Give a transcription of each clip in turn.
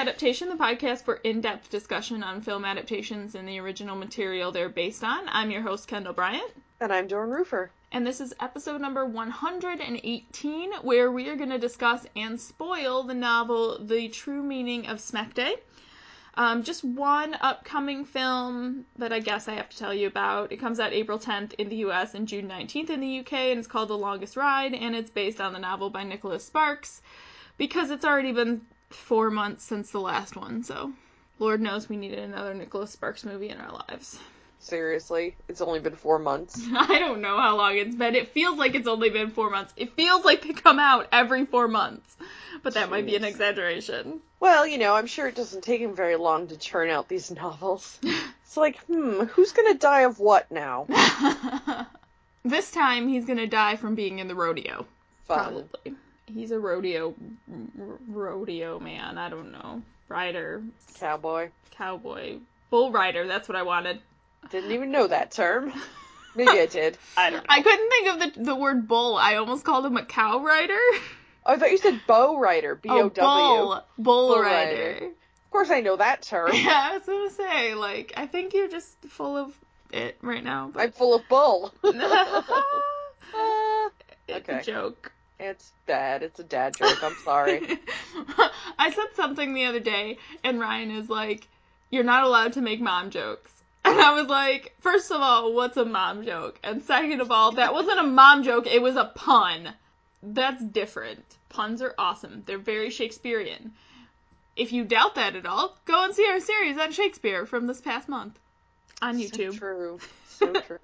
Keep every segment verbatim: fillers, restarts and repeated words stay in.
Adaptation, the podcast for in-depth discussion on film adaptations and the original material they're based on. I'm your host, Kendall Bryant. And I'm Jordan Roofer. And this is episode number one hundred eighteen, where we are going to discuss and spoil the novel The True Meaning of Smekday. Um, just one upcoming film that I guess I have to tell you about. It comes out April tenth in the U S and June nineteenth in the U K, and it's called The Longest Ride, and it's based on the novel by Nicholas Sparks, because it's already been four months since the last one, so Lord knows we needed another Nicholas Sparks movie in our lives. Seriously, it's only been four months. I don't know how long it's been. It feels like it's only been four months. It feels like they come out every four months. But that Jeez. might be an exaggeration. Well, you know, I'm sure it doesn't take him very long to churn out these novels. It's like, hmm, who's going to die of what now? This time, he's going to die from being in the rodeo. Fun. Probably. He's a rodeo, r- rodeo man. I don't know. Rider. Cowboy. Cowboy. Bull rider. That's what I wanted. Didn't even know that term. Maybe I did. I don't know. I couldn't think of the the word bull. I almost called him a cow rider. Oh, I thought you said bow rider. B O W. Oh, bull. Bull, bull rider. rider. Of course I know that term. Yeah, I was going to say, like, I think you're just full of it right now. But... I'm full of bull. uh, it's okay. a joke. It's bad. It's a dad joke. I'm sorry. I said something the other day, and Ryan is like, you're not allowed to make mom jokes. And I was like, first of all, what's a mom joke? And second of all, that wasn't a mom joke, it was a pun. That's different. Puns are awesome. They're very Shakespearean. If you doubt that at all, go and see our series on Shakespeare from this past month on YouTube. So true. So true.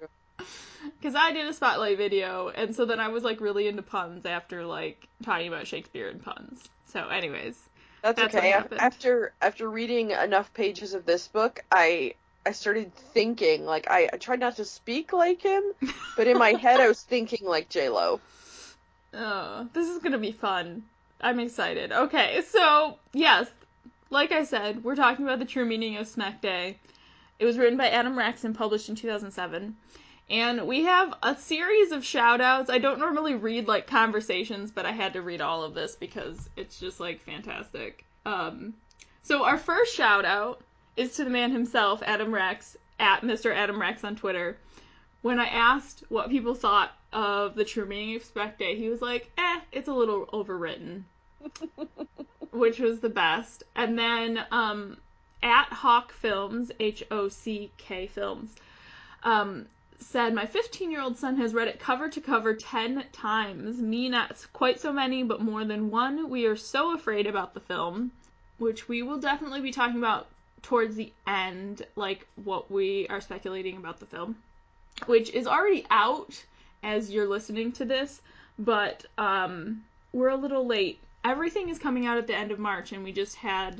Because I did a spotlight video, and so then I was, like, really into puns after, like, talking about Shakespeare and puns. So anyways, that's, that's okay. What after, after reading enough pages of this book, I... I started thinking, like, I, I tried not to speak like him, but in my head I was thinking like J-Lo. Oh, this is going to be fun. I'm excited. Okay, so, yes, like I said, we're talking about The True Meaning of Smekday. It was written by Adam Rex and published in two thousand seven. And we have a series of shout-outs. I don't normally read, like, conversations, but I had to read all of this because it's just, like, fantastic. Um, so our first shout-out is to the man himself, Adam Rex, at Mister Adam Rex on Twitter. When I asked what people thought of The True Meaning of Smekday, he was like, eh, it's a little overwritten. Which was the best. And then, um, at Hawk Films, H O C K Films, um, said, my fifteen-year-old son has read it cover to cover ten times. Me, not quite so many, but more than one. We are so afraid about the film, which we will definitely be talking about towards the end, like, what we are speculating about the film, which is already out as you're listening to this, but um, we're a little late. Everything is coming out at the end of March, and we just had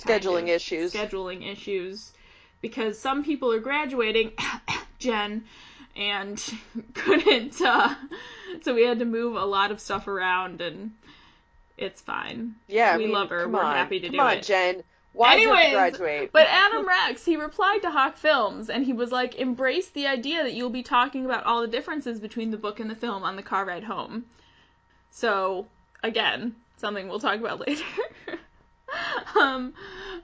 scheduling issues. Scheduling issues, because some people are graduating, Jen, and couldn't, uh, so we had to move a lot of stuff around, and it's fine. Yeah, we I mean, love her. We're on. happy to come do on, it. Come on, Jen. Why Anyways, graduate? But Adam Rex, he replied to Hawk Films, and he was like, embrace the idea that you'll be talking about all the differences between the book and the film on the car ride home. So, again, something we'll talk about later. um,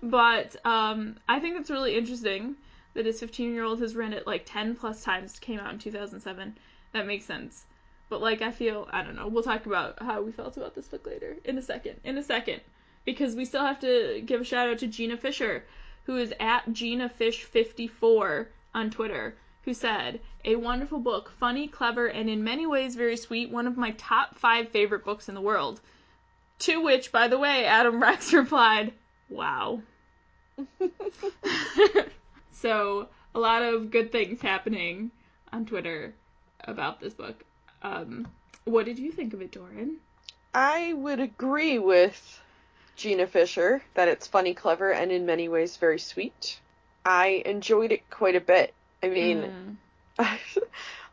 but um, I think it's really interesting that his fifteen-year-old has read it, like, ten-plus times. It came out in two thousand seven. That makes sense. But, like, I feel, I don't know, we'll talk about how we felt about this book later. In a second. In a second. Because we still have to give a shout out to Gina Fisher, who is at Gina Fish fifty-four on Twitter, who said, a wonderful book, funny, clever, and in many ways very sweet, one of my top five favorite books in the world. To which, by the way, Adam Rex replied, wow. So, a lot of good things happening on Twitter about this book. Um, what did you think of it, Doran? I would agree with Gina Fisher, that it's funny, clever, and in many ways very sweet. I enjoyed it quite a bit. I mean, mm.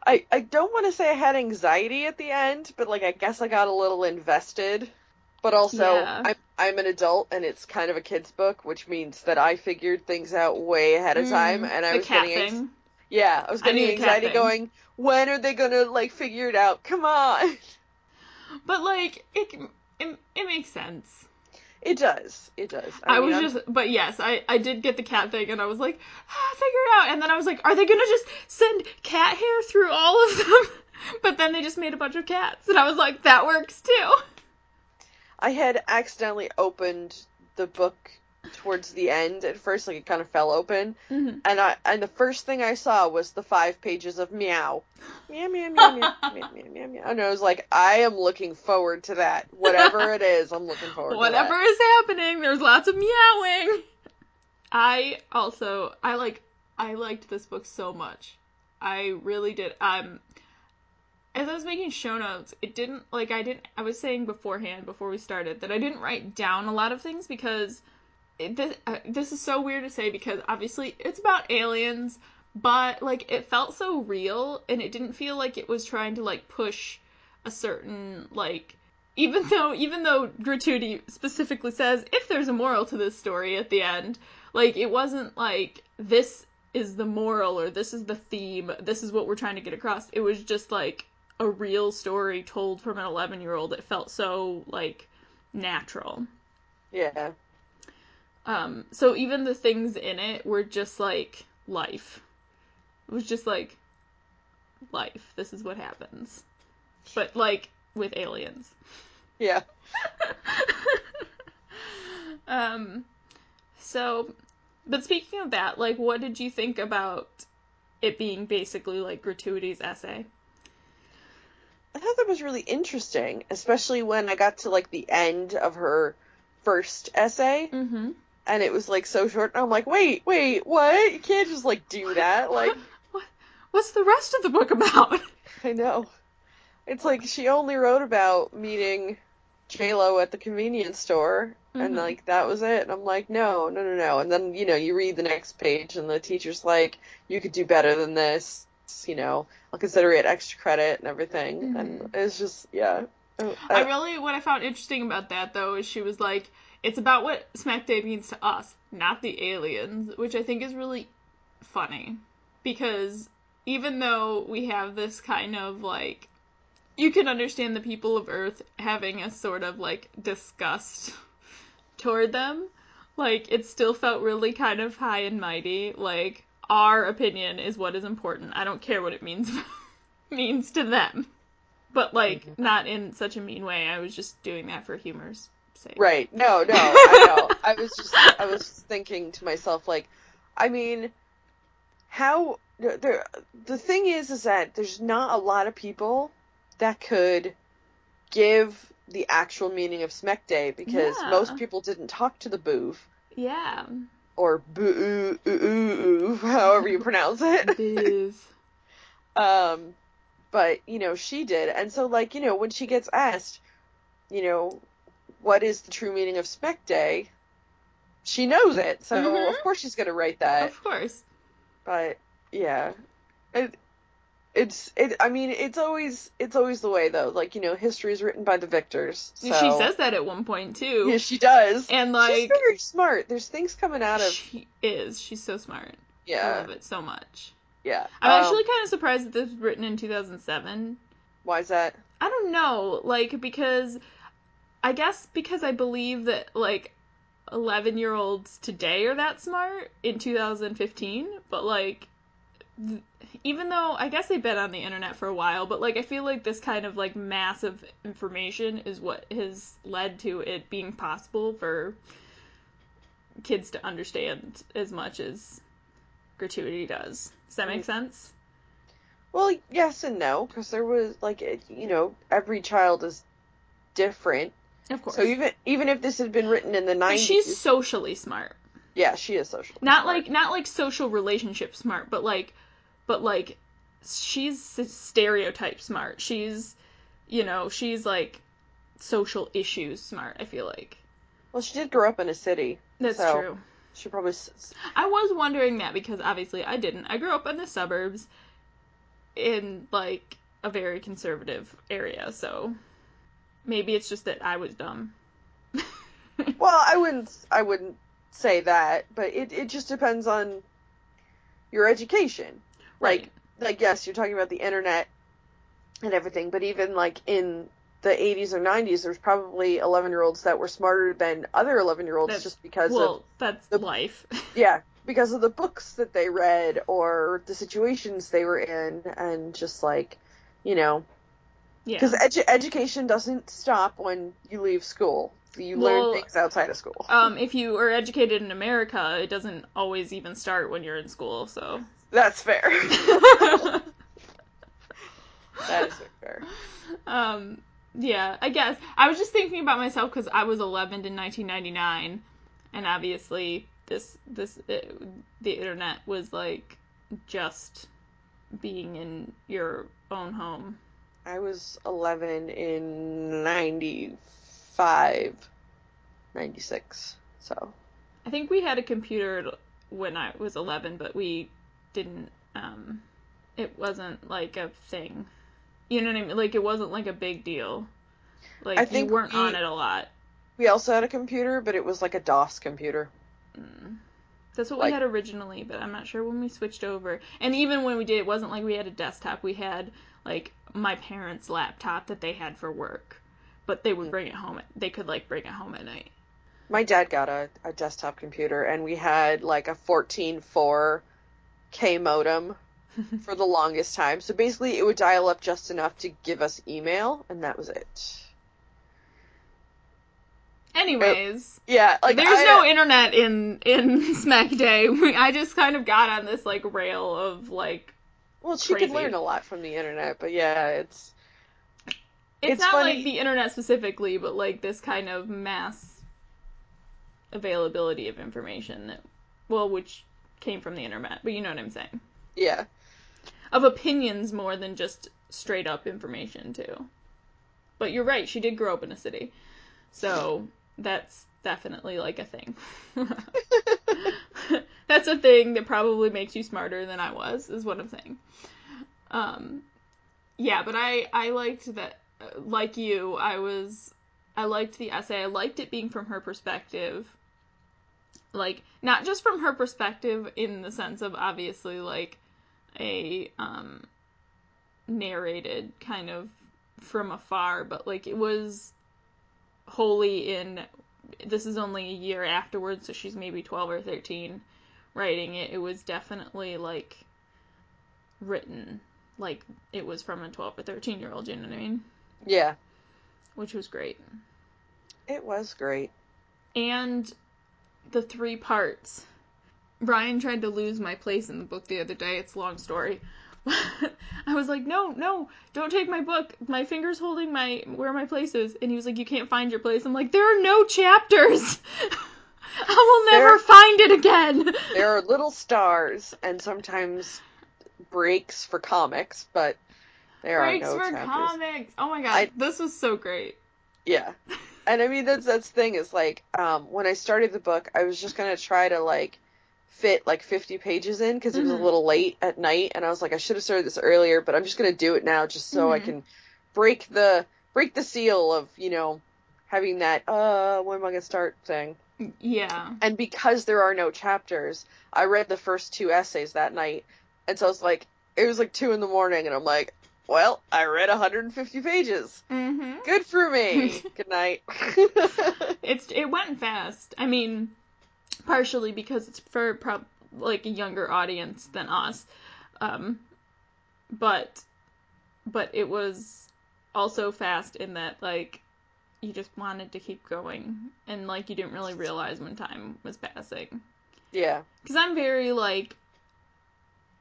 I I don't want to say I had anxiety at the end, but, like, I guess I got a little invested. But also, yeah. I'm, I'm an adult, and it's kind of a kid's book, which means that I figured things out way ahead of time, mm, and I was getting ex- yeah, I was getting I anxiety going, when are they gonna, like, figure it out? Come on! But, like, it it, it makes sense. It does. It does. I, I mean, was I'm... just, but yes, I, I did get the cat thing, and I was like, ah, figure it out. And then I was like, are they going to just send cat hair through all of them? But then they just made a bunch of cats, and I was like, that works too. I had accidentally opened the book towards the end. At first, like, it kind of fell open, mm-hmm. and I and the first thing I saw was the five pages of meow, meow, meow, meow, meow, meow, meow, meow, meow, and I was like, I am looking forward to that. Whatever it is, I'm looking forward. Whatever to that. Whatever is happening, there's lots of meowing. I also, I like, I liked this book so much. I really did. Um, as I was making show notes, it didn't like I didn't. I was saying beforehand, before we started, that I didn't write down a lot of things because. This, uh, this is so weird to say because obviously it's about aliens, but like it felt so real and it didn't feel like it was trying to like push a certain like even though even though Gratuity specifically says if there's a moral to this story at the end, like it wasn't like this is the moral or this is the theme, this is what we're trying to get across. It was just like a real story told from an eleven year old. It felt so like natural. Yeah. Um, so even the things in it were just, like, life. It was just, like, life. This is what happens. But, like, with aliens. Yeah. um, so, but speaking of that, like, what did you think about it being basically, like, Gratuity's essay? I thought that was really interesting, especially when I got to, like, the end of her first essay. Mm-hmm. And it was, like, so short, and I'm like, wait, wait, what? You can't just, like, do that, like... What? What's the rest of the book about? I know. It's like, she only wrote about meeting J-Lo at the convenience store, mm-hmm. and, like, that was it, and I'm like, no, no, no, no, and then, you know, you read the next page, and the teacher's like, you could do better than this, you know, I'll consider it extra credit and everything, mm-hmm. and it's just, yeah. I, I really, what I found interesting about that, though, is she was like, it's about what Smekday means to us, not the aliens, which I think is really funny, because even though we have this kind of, like, you can understand the people of Earth having a sort of, like, disgust toward them, like, it still felt really kind of high and mighty, like, our opinion is what is important, I don't care what it means means to them, but, like, mm-hmm. not in such a mean way, I was just doing that for humor's. Same. Right. No, no, I know. I was just, I was thinking to myself, like, I mean, how, the, the thing is, is that there's not a lot of people that could give the actual meaning of Smekday, because yeah. most people didn't talk to the Boov. Yeah. Or Boo, ooh, ooh, ooh, however you pronounce it. Boov. um, but, you know, she did, and so, like, you know, when she gets asked, you know, what is the true meaning of Smekday? She knows it, so mm-hmm. of course she's gonna write that. Of course. But yeah, it, it's it. I mean, it's always it's always the way though. Like, you know, history is written by the victors. So. She says that at one point too. Yeah, she does. And like, she's very smart. There's things coming out of. She is. She's so smart. Yeah, I love it so much. Yeah, I'm um, actually kind of surprised that this was written in two thousand seven. Why is that? I don't know. Like because. I guess because I believe that, like, eleven-year-olds today are that smart in two thousand fifteen, but, like, th- even though, I guess they've been on the internet for a while, but, like, I feel like this kind of, like, massive information is what has led to it being possible for kids to understand as much as Gratuity does. Does that make sense? Well, yes and no, because there was, like, it, you know, every child is different. Of course. So even even if this had been written in the nineties... She's socially smart. Yeah, she is socially not smart. Like, not like social relationship smart, but like, but like, she's stereotype smart. She's, you know, she's like social issues smart, I feel like. Well, she did grow up in a city. That's so true. She probably... I was wondering that because obviously I didn't. I grew up in the suburbs in like a very conservative area, so... Maybe it's just that I was dumb. Well, I wouldn't I wouldn't say that, but it, it just depends on your education. Right. Like, like yes, you're talking about the internet and everything, but even like in the eighties or nineties, there's probably eleven-year-olds that were smarter than other eleven-year-olds that's, just because well, of... that's the, life. Yeah, because of the books that they read or the situations they were in and just, like, you know... Yeah. Because edu- education doesn't stop when you leave school. You well, learn things outside of school. Um, if you are educated in America, it doesn't always even start when you're in school, so... That's fair. That is fair. Um... Yeah, I guess. I was just thinking about myself because I was eleven in nineteen ninety-nine, and obviously this, this it, the internet was, like, just being in your own home. I was eleven in ninety-five, ninety-six, so. I think we had a computer when I was eleven, but we didn't, um, it wasn't, like, a thing. You know what I mean? Like, it wasn't, like, a big deal. Like, I think you weren't we, on it a lot. We also had a computer, but it was, like, a DOS computer. Mm. That's what like, we had originally, but I'm not sure when we switched over. And even when we did, it wasn't like we had a desktop. We had, like, my parents' laptop that they had for work. But they would bring it home. They could, like, bring it home at night. My dad got a, a desktop computer, and we had, like, a fourteen four K modem. For the longest time. So basically it would dial up just enough to give us email, and that was it. Anyways. It, yeah. Like there's I, no internet in, in Smekday. I just kind of got on this, like, rail of, like, well, she crazy. Could learn a lot from the internet, but yeah, it's... It's, it's not funny. Like the internet specifically, but, like, this kind of mass availability of information that, well, which came from the internet, but you know what I'm saying. Yeah. Of opinions more than just straight up information, too. But you're right, she did grow up in a city. So, that's definitely, like, a thing. That's a thing that probably makes you smarter than I was, is what I'm saying. Um, yeah, but I, I liked that, like you, I was, I liked the essay. I liked it being from her perspective. Like, not just from her perspective in the sense of, obviously, like, a, um, narrated kind of from afar, but, like, it was wholly in, this is only a year afterwards, so she's maybe twelve or thirteen writing it. It was definitely, like, written, like, it was from a twelve or thirteen-year-old, you know what I mean? Yeah. Which was great. It was great. And... the three parts. Ryan tried to lose my place in the book the other day. It's a long story. I was like, no, no, don't take my book. My finger's holding my where my place is. And he was like, you can't find your place. I'm like, there are no chapters. I will never there, find it again. There are little stars and sometimes breaks for comics, but there breaks are no chapters. Breaks for comics. Oh my god, I, this was so great. Yeah. And I mean, that's, that's the thing is, like, um, when I started the book, I was just going to try to, like, fit, like, fifty pages in because it was mm-hmm. a little late at night. And I was like, I should have started this earlier, but I'm just going to do it now just so mm-hmm. I can break the break the seal of, you know, having that, uh, when am I going to start thing. Yeah. And because there are no chapters, I read the first two essays that night. And so I was like, it was, like, two in the morning, and I'm like... well, I read one hundred fifty pages. Mm-hmm. Good for me. Good night. It's it went fast. I mean, partially because it's for prob- like a younger audience than us, um, but but it was also fast in that like you just wanted to keep going and like you didn't really realize when time was passing. Yeah. Because I'm very like.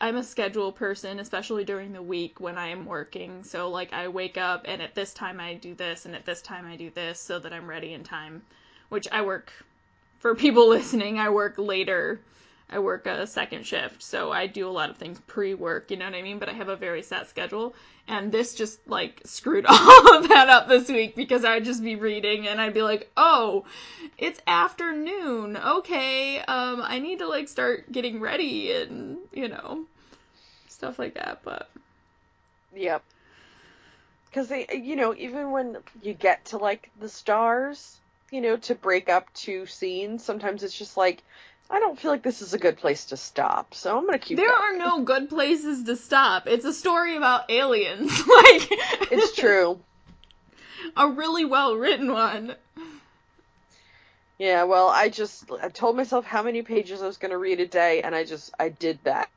I'm a schedule person, especially during the week when I am working. So, like, I wake up, and at this time I do this, and at this time I do this, so that I'm ready in time, which I work, for people listening, I work later. I work a second shift, so I do a lot of things pre-work, you know what I mean? But I have a very set schedule, and this just, like, screwed all of that up this week because I'd just be reading, and I'd be like, oh, it's afternoon, okay, um, I need to, like, start getting ready and, you know, stuff like that, but... Yep. Because they, you know, even when you get to, like, the stars, you know, to break up two scenes, sometimes it's just, like... I don't feel like this is a good place to stop, so I'm gonna keep There going. Are no good places to stop. It's a story about aliens. Like It's true. a really well-written one. Yeah, well, I just I told myself how many pages I was going to read a day, and I just, I did that.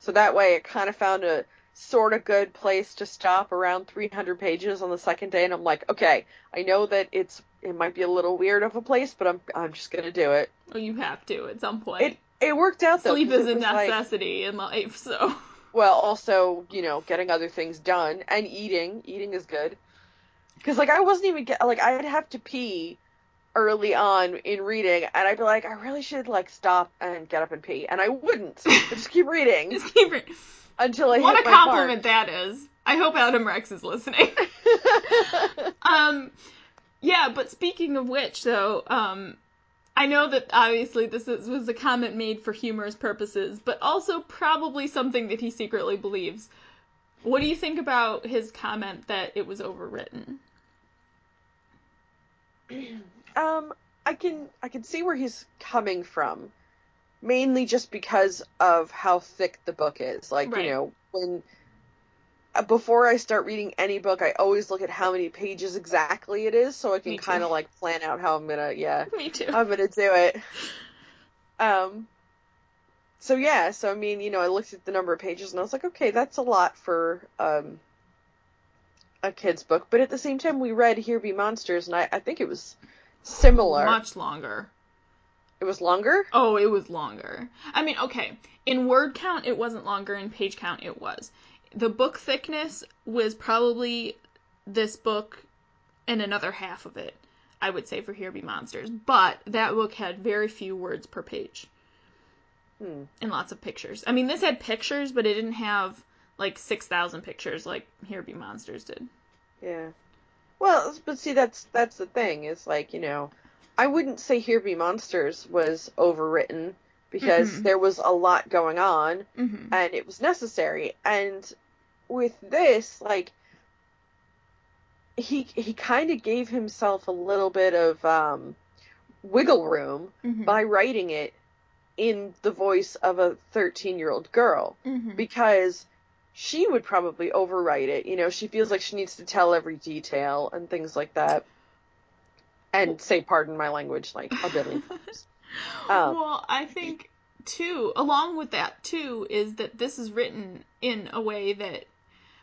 So that way it kind of found a sort of good place to stop around three hundred pages on the second day, and I'm like, okay, I know that it's it might be a little weird of a place, but I'm I'm just going to do it. Well, you have to at some point. It it worked out, though. Sleep is a necessity like, in life, so... Well, also, you know, getting other things done, and eating. Eating is good. Because, like, I wasn't even... Get, like, I'd have to pee... early on in reading, and I'd be like, I really should, like, stop and get up and pee. And I wouldn't. I'd just keep reading. just keep reading. Until I what hit my What a compliment mark. That is. I hope Adam Rex is listening. um, yeah, but speaking of which, though, um, I know that, obviously, this is, was a comment made for humorous purposes, but also probably something that he secretly believes. What do you think about his comment that it was overwritten? Um, I can I can see where he's coming from, mainly just because of how thick the book is. Like, right. you know, when before I start reading any book, I always look at how many pages exactly it is, so I can kind of like plan out how I'm gonna yeah, me too. I'm gonna do it. Um, so yeah, so I mean, you know, I looked at the number of pages and I was like, okay, that's a lot for um a kid's book, but at the same time, we read Here Be Monsters, and I I think it was. Similar. Much longer. It was longer? Oh, it was longer. I mean, okay. In word count, it wasn't longer. In page count, it was. The book thickness was probably this book and another half of it, I would say, for Here Be Monsters. But that book had very few words per page. Hmm. And lots of pictures. I mean, this had pictures, but it didn't have, like, six thousand pictures like Here Be Monsters did. Yeah. Well, but see, that's that's the thing, is, like, you know, I wouldn't say Here Be Monsters was overwritten, because mm-hmm. there was a lot going on, mm-hmm. and it was necessary, and with this, like, he he kind of gave himself a little bit of um, wiggle room mm-hmm. by writing it in the voice of a thirteen-year-old girl, mm-hmm. because... she would probably overwrite it. You know, she feels like she needs to tell every detail and things like that. And say, pardon my language, like, a billion times. Um, well, I think, too, along with that, too, is that this is written in a way that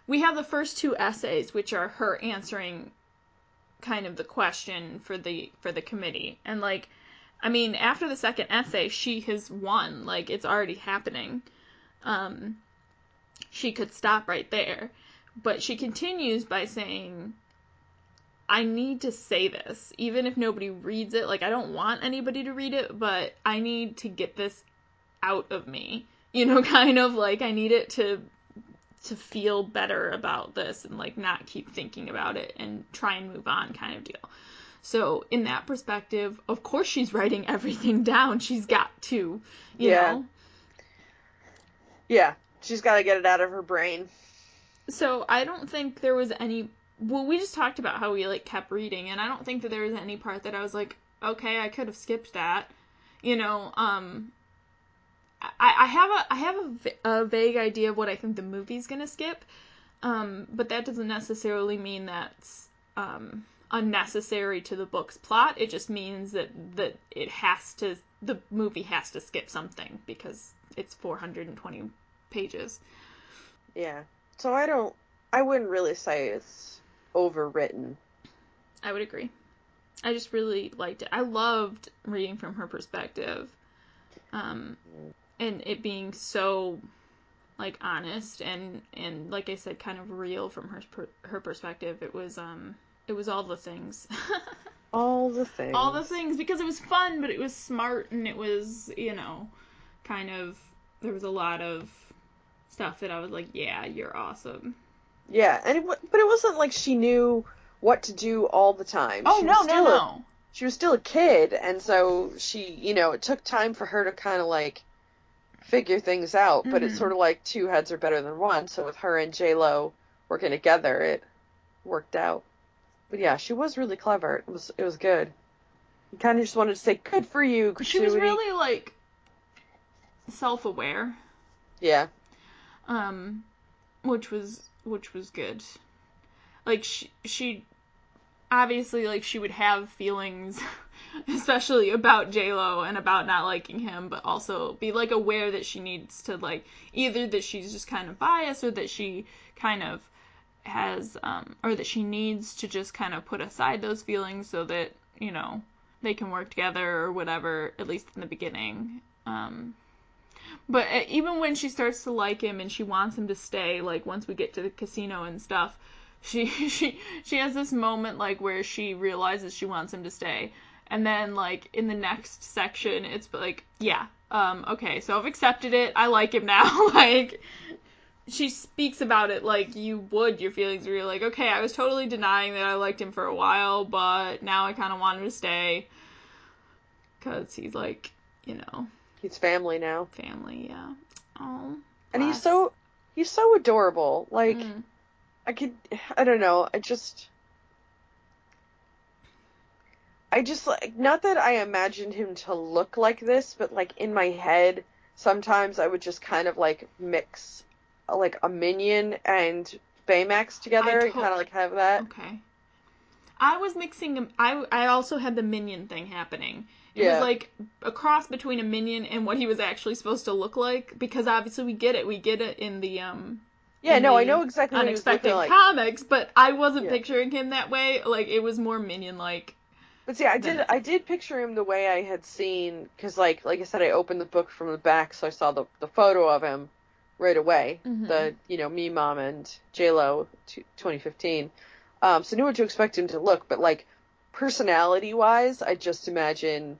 we have the first two essays, which are her answering kind of the question for the for the committee. And, like, I mean, after the second essay, she has won. Like, it's already happening. Um... She could stop right there, but she continues by saying, I need to say this, even if nobody reads it. Like, I don't want anybody to read it, but I need to get this out of me, you know, kind of like I need it to to feel better about this and, like, not keep thinking about it and try and move on kind of deal. So in that perspective, of course she's writing everything down. She's got to, you yeah. know. Yeah. She's got to get it out of her brain. So I don't think there was any... Well, we just talked about how we, like, kept reading, and I don't think that there was any part that I was like, okay, I could have skipped that. You know, um... I, I have, a, I have a, a vague idea of what I think the movie's going to skip, um, but that doesn't necessarily mean that's um, unnecessary to the book's plot. It just means that, that it has to... The movie has to skip something, because it's four hundred twenty... pages. Yeah. So I don't, I wouldn't really say it's overwritten. I would agree. I just really liked it. I loved reading from her perspective. Um, and it being so, like, honest and, and like I said, kind of real from her, her perspective. It was, um, it was all the things. all the things. All the things, because it was fun, but it was smart, and it was, you know, kind of, there was a lot of stuff that I was like, yeah, you're awesome. Yeah, and it, but it wasn't like she knew what to do all the time. Oh, she no, was no, no. A, she was still a kid, and so she, you know, it took time for her to kind of, like, figure things out, mm-hmm. but it's sort of like two heads are better than one, so with her and J-Lo working together, it worked out. But yeah, she was really clever. It was, it was good. You kind of just wanted to say, good for you, Gratuity. She was really, like, self-aware. Yeah. Um, which was, which was good. Like, she, she obviously, like, she would have feelings, especially about J-Lo and about not liking him, but also be, like, aware that she needs to, like, either that she's just kind of biased or that she kind of has, um, or that she needs to just kind of put aside those feelings so that, you know, they can work together or whatever, at least in the beginning. Um, but even when she starts to like him and she wants him to stay, like, once we get to the casino and stuff, she, she, she has this moment, like, where she realizes she wants him to stay. And then, like, in the next section, it's like, yeah, um, okay, so I've accepted it, I like him now, like, she speaks about it like you would your feelings, where you're like, okay, I was totally denying that I liked him for a while, but now I kind of want him to stay, because he's, like, you know. He's family now. Family, yeah. Oh. And bless. he's so, he's so adorable, like, mm. I could, I don't know, I just... I just, like, not that I imagined him to look like this, but, like, in my head, sometimes I would just kind of, like, mix, like, a Minion and Baymax together totally, and kind of, like, have that. Okay. I was mixing, I, I also had the Minion thing happening. It yeah. was, like, a cross between a Minion and what he was actually supposed to look like, because obviously we get it, we get it in the, um... Yeah, no, I know exactly what he was looking like. Comics, but I wasn't yeah. picturing him that way. Like, it was more Minion-like. But see, I did I did picture him the way I had seen, because, like, like I said, I opened the book from the back, so I saw the, the photo of him right away. Mm-hmm. The, you know, Me, Mom, and J-Lo twenty fifteen. Um, so I knew what to expect him to look, but, like, personality-wise, I just imagine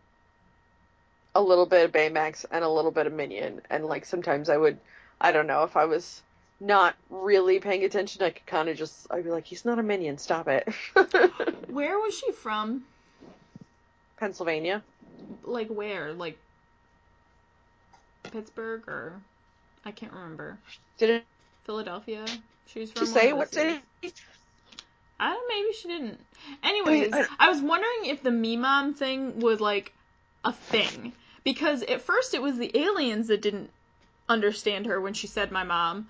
a little bit of Baymax and a little bit of Minion. And, like, sometimes I would, I don't know, if I was not really paying attention, I could kind of just, I'd be like, he's not a Minion, stop it. Where was she from? Pennsylvania. Like where? Like Pittsburgh or I can't remember. Did it Philadelphia? She was from. Did she say what city? I don't maybe she didn't. Anyways, I, mean, I, I was wondering if the Me Mom thing was like a thing. Because at first it was the aliens that didn't understand her when she said my mom.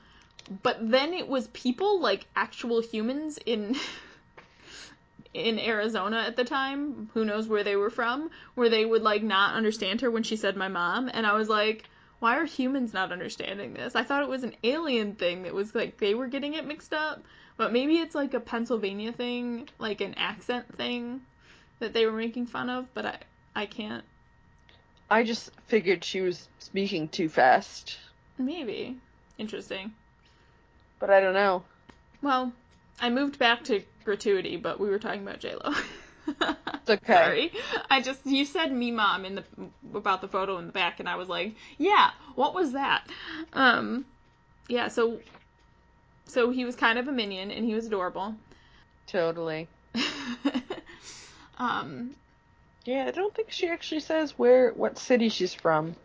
But then it was people, like actual humans in in Arizona at the time, who knows where they were from, where they would, like, not understand her when she said my mom, and I was like, why are humans not understanding this? I thought it was an alien thing that was, like, they were getting it mixed up, but maybe it's, like, a Pennsylvania thing, like, an accent thing that they were making fun of, but I, I can't. I just figured she was speaking too fast. Maybe. Interesting. But I don't know. Well, I moved back to Gratuity, but we were talking about J-Lo. It's okay. Sorry. I just, you said Me Mom in the, about the photo in the back, and I was like, yeah, what was that? Um, yeah, so, so he was kind of a Minion, and he was adorable. Totally. um. Yeah, I don't think she actually says where, what city she's from.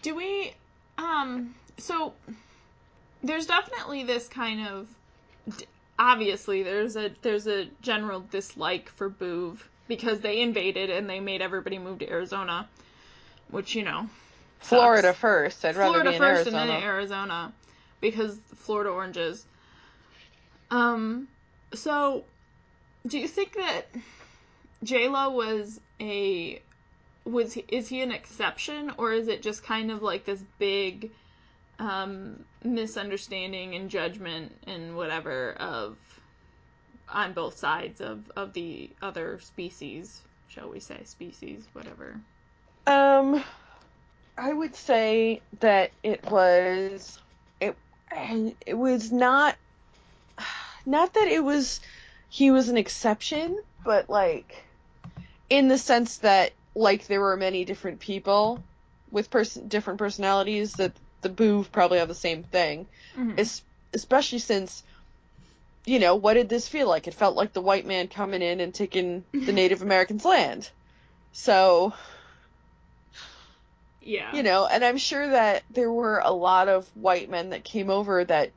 Do we, um, so, there's definitely this kind of, obviously, there's a there's a general dislike for Boov because they invaded and they made everybody move to Arizona, which, you know, sucks. Florida first. I'd Florida rather be in Arizona. Florida first and then Arizona, because Florida oranges. Um, so, do you think that J-Lo was a was is he an exception, or is it just kind of like this big Um, misunderstanding and judgment and whatever of, on both sides of, of the other species, shall we say, species, whatever? Um, I would say that it was, it, it was not, not that it was, he was an exception, but like, in the sense that, like, there were many different people with person, different personalities that the Boov probably have the same thing. Mm-hmm. Es- especially since, you know, what did this feel like? It felt like the white man coming in and taking the Native Americans' land. So, yeah, you know, and I'm sure that there were a lot of white men that came over that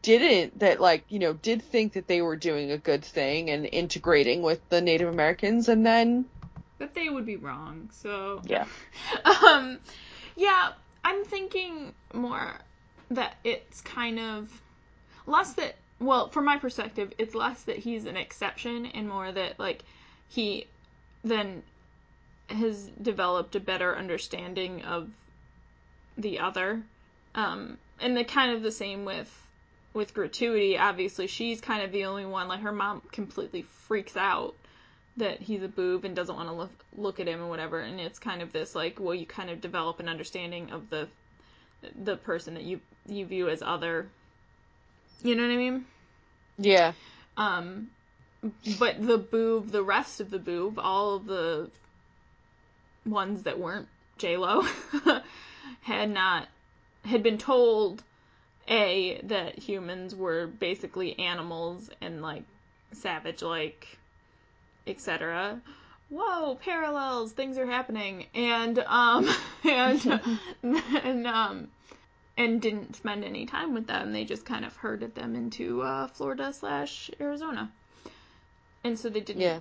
didn't, that like, you know, did think that they were doing a good thing and integrating with the Native Americans, and then that they would be wrong, so. Yeah. um, yeah, I'm thinking more that it's kind of less that well, from my perspective, it's less that he's an exception and more that, like, he then has developed a better understanding of the other. Um, and the kind of the same with, with Gratuity. Obviously, she's kind of the only one, like, her mom completely freaks out that he's a boob and doesn't want to look, look at him or whatever, and it's kind of this, like, well, you kind of develop an understanding of the the person that you you view as other, you know what I mean? Yeah. Um, but the boob, the rest of the boob, all of the ones that weren't J-Lo had not, had been told, A, that humans were basically animals and, like, savage-like, et cetera. Whoa, parallels, things are happening, and um, and and um, and didn't spend any time with them. They just kind of herded them into uh, Florida slash Arizona, and so they didn't yeah.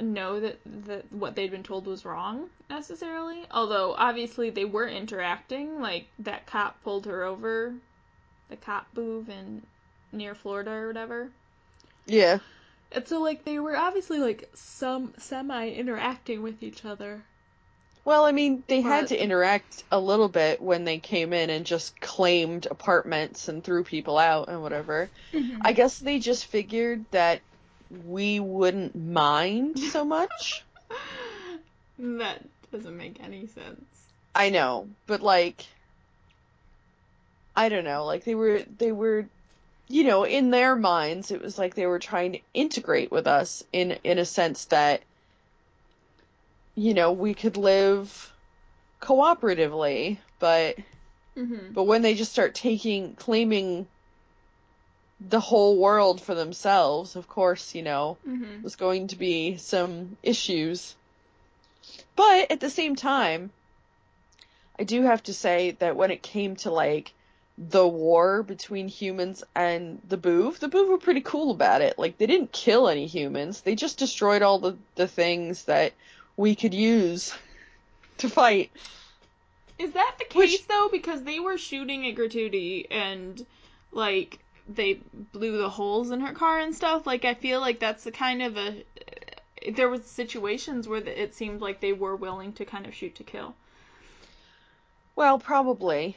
know that that what they'd been told was wrong necessarily. Although obviously they were interacting. Like that cop pulled her over, the cop Boov in near Florida or whatever. Yeah. And so, like, they were obviously, like, some semi-interacting with each other. Well, I mean, they but... had to interact a little bit when they came in and just claimed apartments and threw people out and whatever. Mm-hmm. I guess they just figured that we wouldn't mind so much. That doesn't make any sense. I know, but, like, I don't know. Like, they were they were... you know, in their minds, it was like they were trying to integrate with us in, in a sense that, you know, we could live cooperatively, but, mm-hmm. but when they just start taking, claiming the whole world for themselves, of course, you know, mm-hmm. there's going to be some issues. But at the same time, I do have to say that when it came to, like, the war between humans and the Boov. The Boov were pretty cool about it. Like, they didn't kill any humans. They just destroyed all the, the things that we could use to fight. Is that the case, Which... though? Because they were shooting at Gratuity and, like, they blew the holes in her car and stuff. Like, I feel like that's the kind of a... There was situations where it seemed like they were willing to kind of shoot to kill. Well, probably...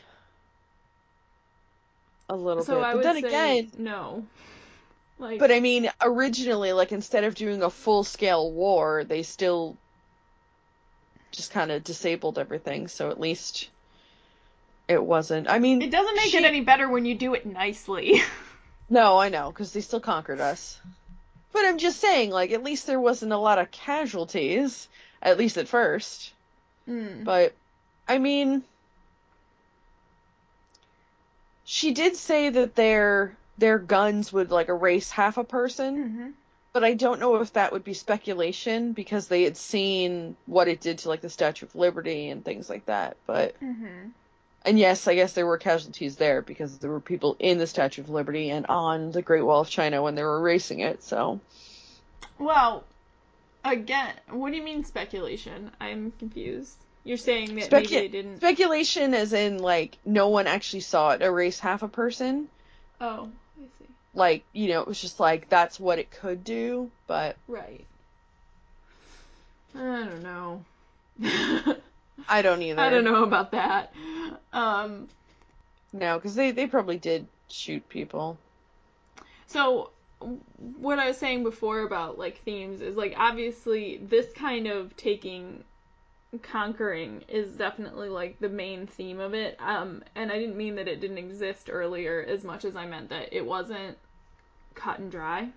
a little so bit. I but would then say again, no. Like, but I mean, originally, like, instead of doing a full-scale war, they still just kind of disabled everything, so at least it wasn't. I mean, it doesn't make she... it any better when you do it nicely. No, I know, because they still conquered us. But I'm just saying, like, at least there wasn't a lot of casualties, at least at first. Mm. But, I mean... She did say that their their guns would, like, erase half a person, mm-hmm. but I don't know if that would be speculation, because they had seen what it did to, like, the Statue of Liberty and things like that, but... Mm-hmm. And yes, I guess there were casualties there, because there were people in the Statue of Liberty and on the Great Wall of China when they were erasing it, so... Well, again, what do you mean speculation? I'm confused. You're saying that Specu- maybe they didn't... Speculation as in, like, no one actually saw it erase half a person. Oh, I see. Like, you know, it was just like, that's what it could do, but... Right. I don't know. I don't either. I don't know about that. Um, no, because they, they probably did shoot people. So... what I was saying before about, like, themes is, like, obviously this kind of taking... conquering is definitely, like, the main theme of it, um, and I didn't mean that it didn't exist earlier as much as I meant that it wasn't cut and dry.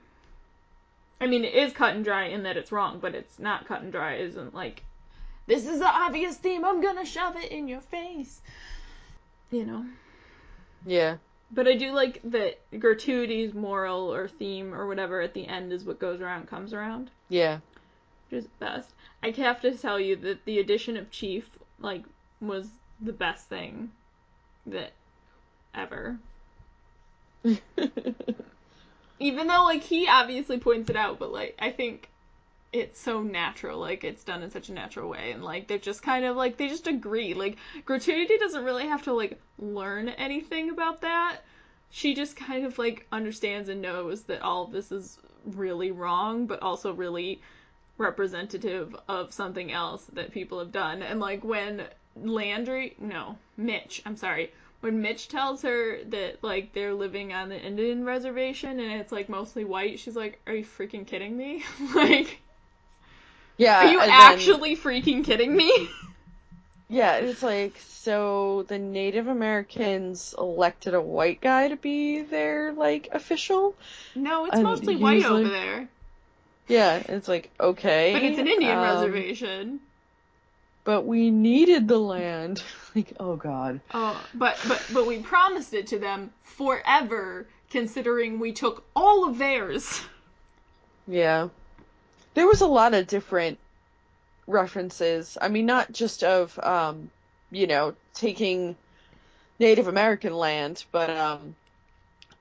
I mean, it is cut and dry in that it's wrong, but it's not cut and dry, isn't like, this is the obvious theme, I'm gonna shove it in your face, you know? Yeah. But I do like that Gratuity's moral or theme or whatever at the end is what goes around comes around. Yeah. Which is best. I have to tell you that the addition of Chief, like, was the best thing that ever. Even though, like, he obviously points it out, but, like, I think it's so natural. Like, it's done in such a natural way. And, like, they're just kind of, like, they just agree. Like, Gratuity doesn't really have to, like, learn anything about that. she just kind of, like, understands and knows that all of this is really wrong, but also really representative of something else that people have done. And, like, when Landry, no, Mitch, I'm sorry, when Mitch tells her that, like, they're living on the Indian reservation and it's, like, mostly white, she's like, are you freaking kidding me? Like, yeah, are you actually then... freaking kidding me? Yeah, it's like, so the Native Americans elected a white guy to be their, like, official? No, it's and mostly white over like... there. Yeah, it's like, okay. But it's an Indian um, reservation. But we needed the land. Like, oh god. Oh, but, but, but we promised it to them forever, considering we took all of theirs. Yeah. There was a lot of different references. I mean, not just of, um, you know, taking Native American land, but um,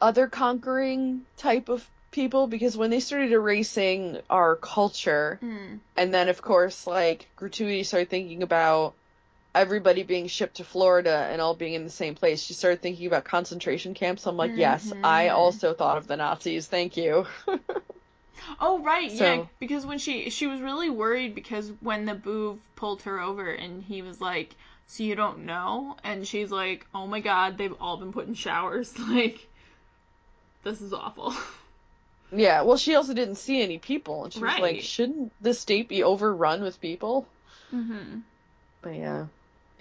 other conquering type of people, because when they started erasing our culture, mm. and then, of course, like, Gratuity started thinking about everybody being shipped to Florida and all being in the same place. She started thinking about concentration camps. I'm like, mm-hmm. yes, I also thought of the Nazis. Thank you. Oh, right, so, yeah, because when she, she was really worried because when the Boov pulled her over and he was like, so you don't know? And she's like, oh my god, they've all been put in showers, like, this is awful. Yeah, well, she also didn't see any people, and she right. was like, shouldn't the state be overrun with people? Mm-hmm. But yeah,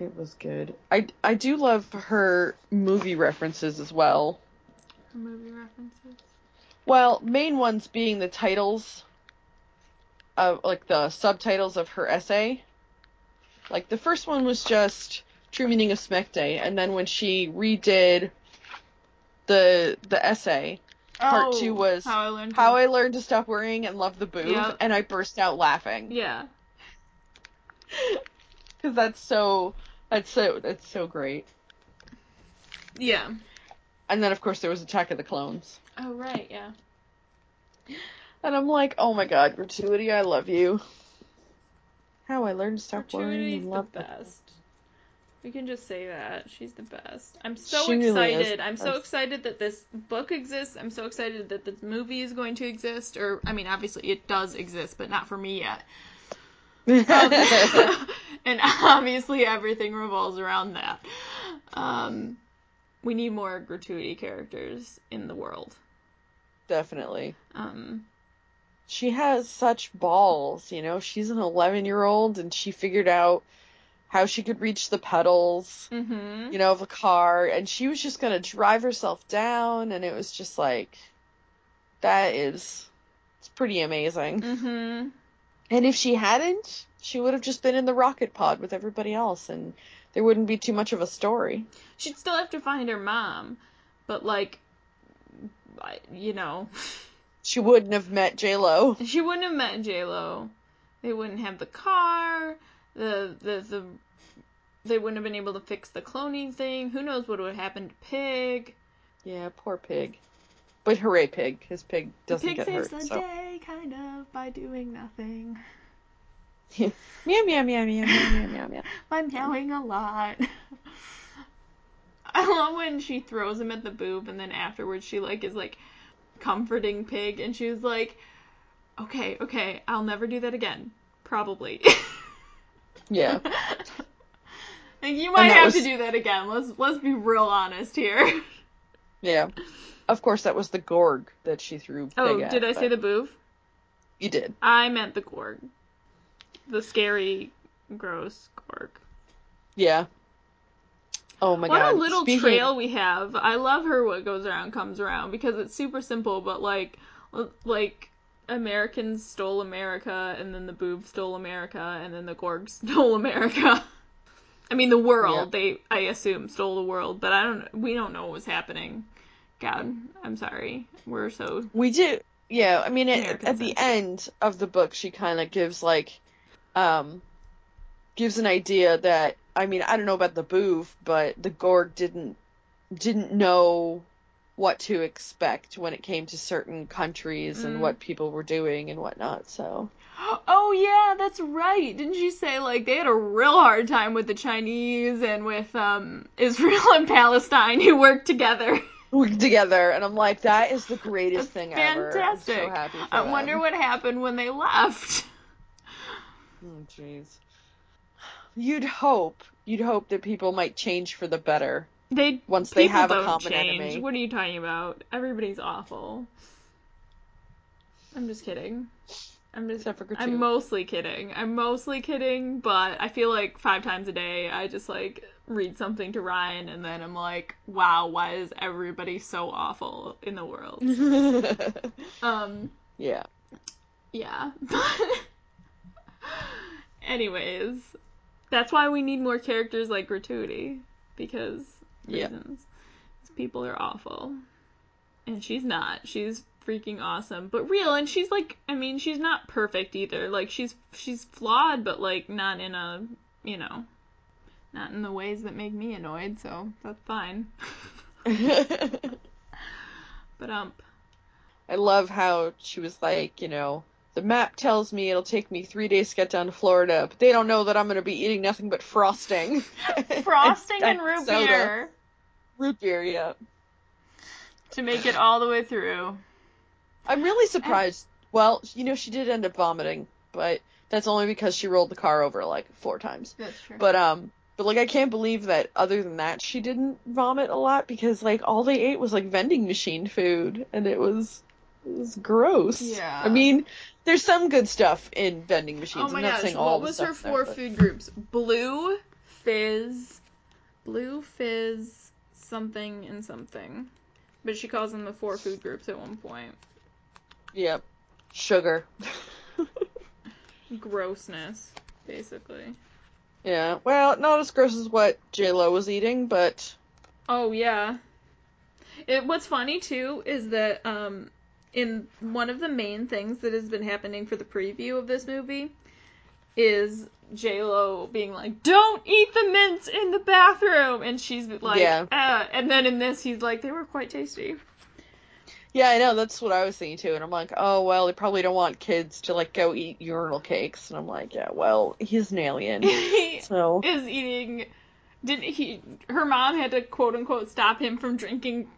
it was good. I, I do love her movie references as well. Her movie references? Well, main ones being the titles of, like, the subtitles of her essay. Like, the first one was just True Meaning of Smekday, and then when she redid the the essay, oh, part two was How I Learned to, how I learned to Stop Worrying and Love the Boov, yep. and I burst out laughing. Yeah. Because that's so, that's so, that's so great. Yeah. And then, of course, there was Attack of the Clones. Oh, right, yeah. And I'm like, oh my god, Gratuity, I love you. How I learned to stop worrying and love the best. We can just say that. She's the best. I'm so excited. I'm so excited that this book exists. I'm so excited that this movie is going to exist. Or, I mean, obviously it does exist, but not for me yet. Um, and obviously everything revolves around that. Um... We need more Gratuity characters in the world. Definitely. Um, she has such balls, you know? She's an eleven-year-old, and she figured out how she could reach the pedals, mm-hmm. you know, of a car, and she was just going to drive herself down, and it was just like, that is, it's pretty amazing. Mm-hmm. And if she hadn't, she would have just been in the rocket pod with everybody else, and there wouldn't be too much of a story. She'd still have to find her mom, but, like, you know. She wouldn't have met J-Lo. She wouldn't have met J-Lo. They wouldn't have the car, the, the, the, they wouldn't have been able to fix the cloning thing. Who knows what would have happened to Pig. Yeah, poor Pig. But hooray, Pig, because Pig doesn't get hurt. Pig saves the day, kind of, by doing nothing. meow, meow, meow, meow, meow, meow, meow, meow. I'm meowing a lot. I love when she throws him at the Boov, and then afterwards she, like, is, like, comforting Pig, and she's like, okay, okay, I'll never do that again. Probably. Yeah. Like, you might have was... to do that again. Let's let's be real honest here. Yeah. Of course, that was the Gorg that she threw Pig oh, at. Oh, did I but... say the Boov? You did. I meant the Gorg. The scary, gross Gorg. Yeah. Oh my god. What a little Speaking... trail we have. I love her what goes around comes around, because it's super simple, but like, like, Americans stole America, and then the Boov stole America, and then the Gorg stole America. I mean, the world. Yeah. They, I assume, stole the world, but I don't, we don't know what was happening. God, I'm sorry. We're so... We do, yeah, I mean, it, at the end of the book, she kind of gives, like, Um, gives an idea that, I mean, I don't know about the Boov, but the Gorg didn't didn't know what to expect when it came to certain countries mm. and what people were doing and whatnot, so. Oh, yeah, that's right. Didn't you say, like, they had a real hard time with the Chinese and with um, Israel and Palestine who worked together? together, and I'm like, that is the greatest That's thing fantastic. Ever. I'm so happy for I them. Wonder what happened when they left. Oh, jeez. You'd hope. You'd hope that people might change for the better. They Once they have a common change. Enemy. What are you talking about? Everybody's awful. I'm just kidding. I'm just, Except for Gratuity. I'm mostly kidding. I'm mostly kidding, but I feel like five times a day I just, like, read something to Ryan, and then I'm like, wow, why is everybody so awful in the world? um, yeah. Yeah. Anyways, that's why we need more characters like Gratuity, because reasons. Yeah. People are awful. And she's not. She's freaking awesome, but real, and she's like, I mean, she's not perfect either. Like, she's she's flawed, but, like, not in a, you know, not in the ways that make me annoyed, so that's fine. But, um, I love how she was like, you know, the map tells me it'll take me three days to get down to Florida, but they don't know that I'm going to be eating nothing but frosting. Frosting and, and root soda. Beer. Root beer, yeah. To make it all the way through. I'm really surprised. And, well, you know, she did end up vomiting, but that's only because she rolled the car over, like, four times. That's true. But, um, but, like, I can't believe that other than that she didn't vomit a lot, because, like, all they ate was, like, vending machine food, and it was, it was gross. Yeah. I mean, there's some good stuff in vending machines. Oh my I'm not gosh, saying all what was her four there, food but... groups? Blue, fizz, blue, fizz, something, and something. But she calls them the four food groups at one point. Yep. Sugar. Grossness, basically. Yeah. Well, not as gross as what J-Lo was eating, but... Oh, yeah. It, what's funny, too, is that um, in one of the main things that has been happening for the preview of this movie is J-Lo being like, don't eat the mints in the bathroom! And she's like, yeah. Ah. And then in this, he's like, they were quite tasty. Yeah, I know, that's what I was thinking too, and I'm like, oh, well, they probably don't want kids to, like, go eat urinal cakes, and I'm like, yeah, well, he's an alien, he so... is eating... Didn't he... Her mom had to, quote-unquote, stop him from drinking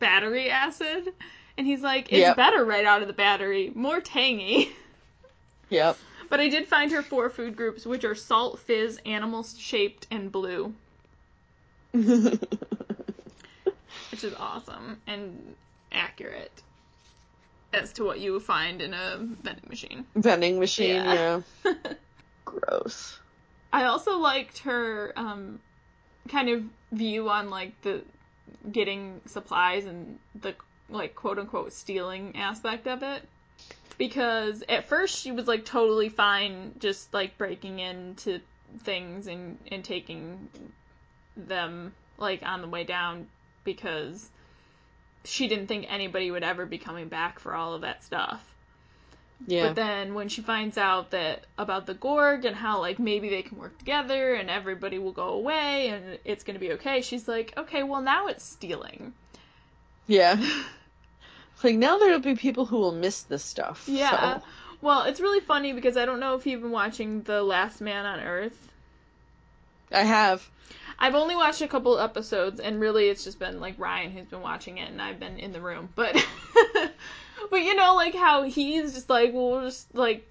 battery acid, and he's like, it's yep. better right out of the battery, more tangy. Yep. But I did find her four food groups, which are salt, fizz, animal-shaped, and blue. Which is awesome, and... accurate as to what you find in a vending machine. Vending machine, yeah. yeah. Gross. I also liked her um, kind of view on, like, the getting supplies and the, like, quote-unquote stealing aspect of it. Because at first she was, like, totally fine just, like, breaking into things and, and taking them, like, on the way down because... she didn't think anybody would ever be coming back for all of that stuff. Yeah. But then when she finds out that about the Gorg and how, like, maybe they can work together and everybody will go away and it's going to be okay, she's like, okay, well, now it's stealing. Yeah. Like, now there'll be people who will miss this stuff. Yeah. So. Well, it's really funny because I don't know if you've been watching The Last Man on Earth. I have. I've only watched a couple episodes, and really it's just been, like, Ryan who's been watching it, and I've been in the room, but, but you know, like, how he's just like, well, we'll just, like,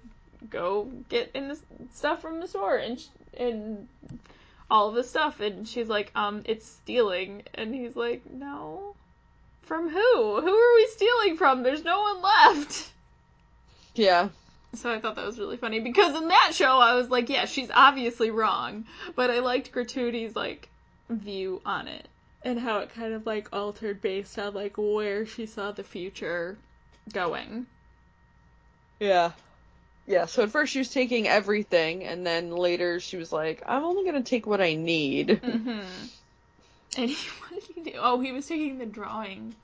go get in this stuff from the store, and, sh- and all of this stuff, and she's like, um, it's stealing, and he's like, no, from who? Who are we stealing from? There's no one left. Yeah. So I thought that was really funny, because in that show, I was like, yeah, she's obviously wrong, but I liked Gratuity's, like, view on it, and how it kind of, like, altered based on, like, where she saw the future going. Yeah. Yeah, so at first she was taking everything, and then later she was like, I'm only gonna take what I need. Mm-hmm. And he, what did he do? Oh, he was taking the drawing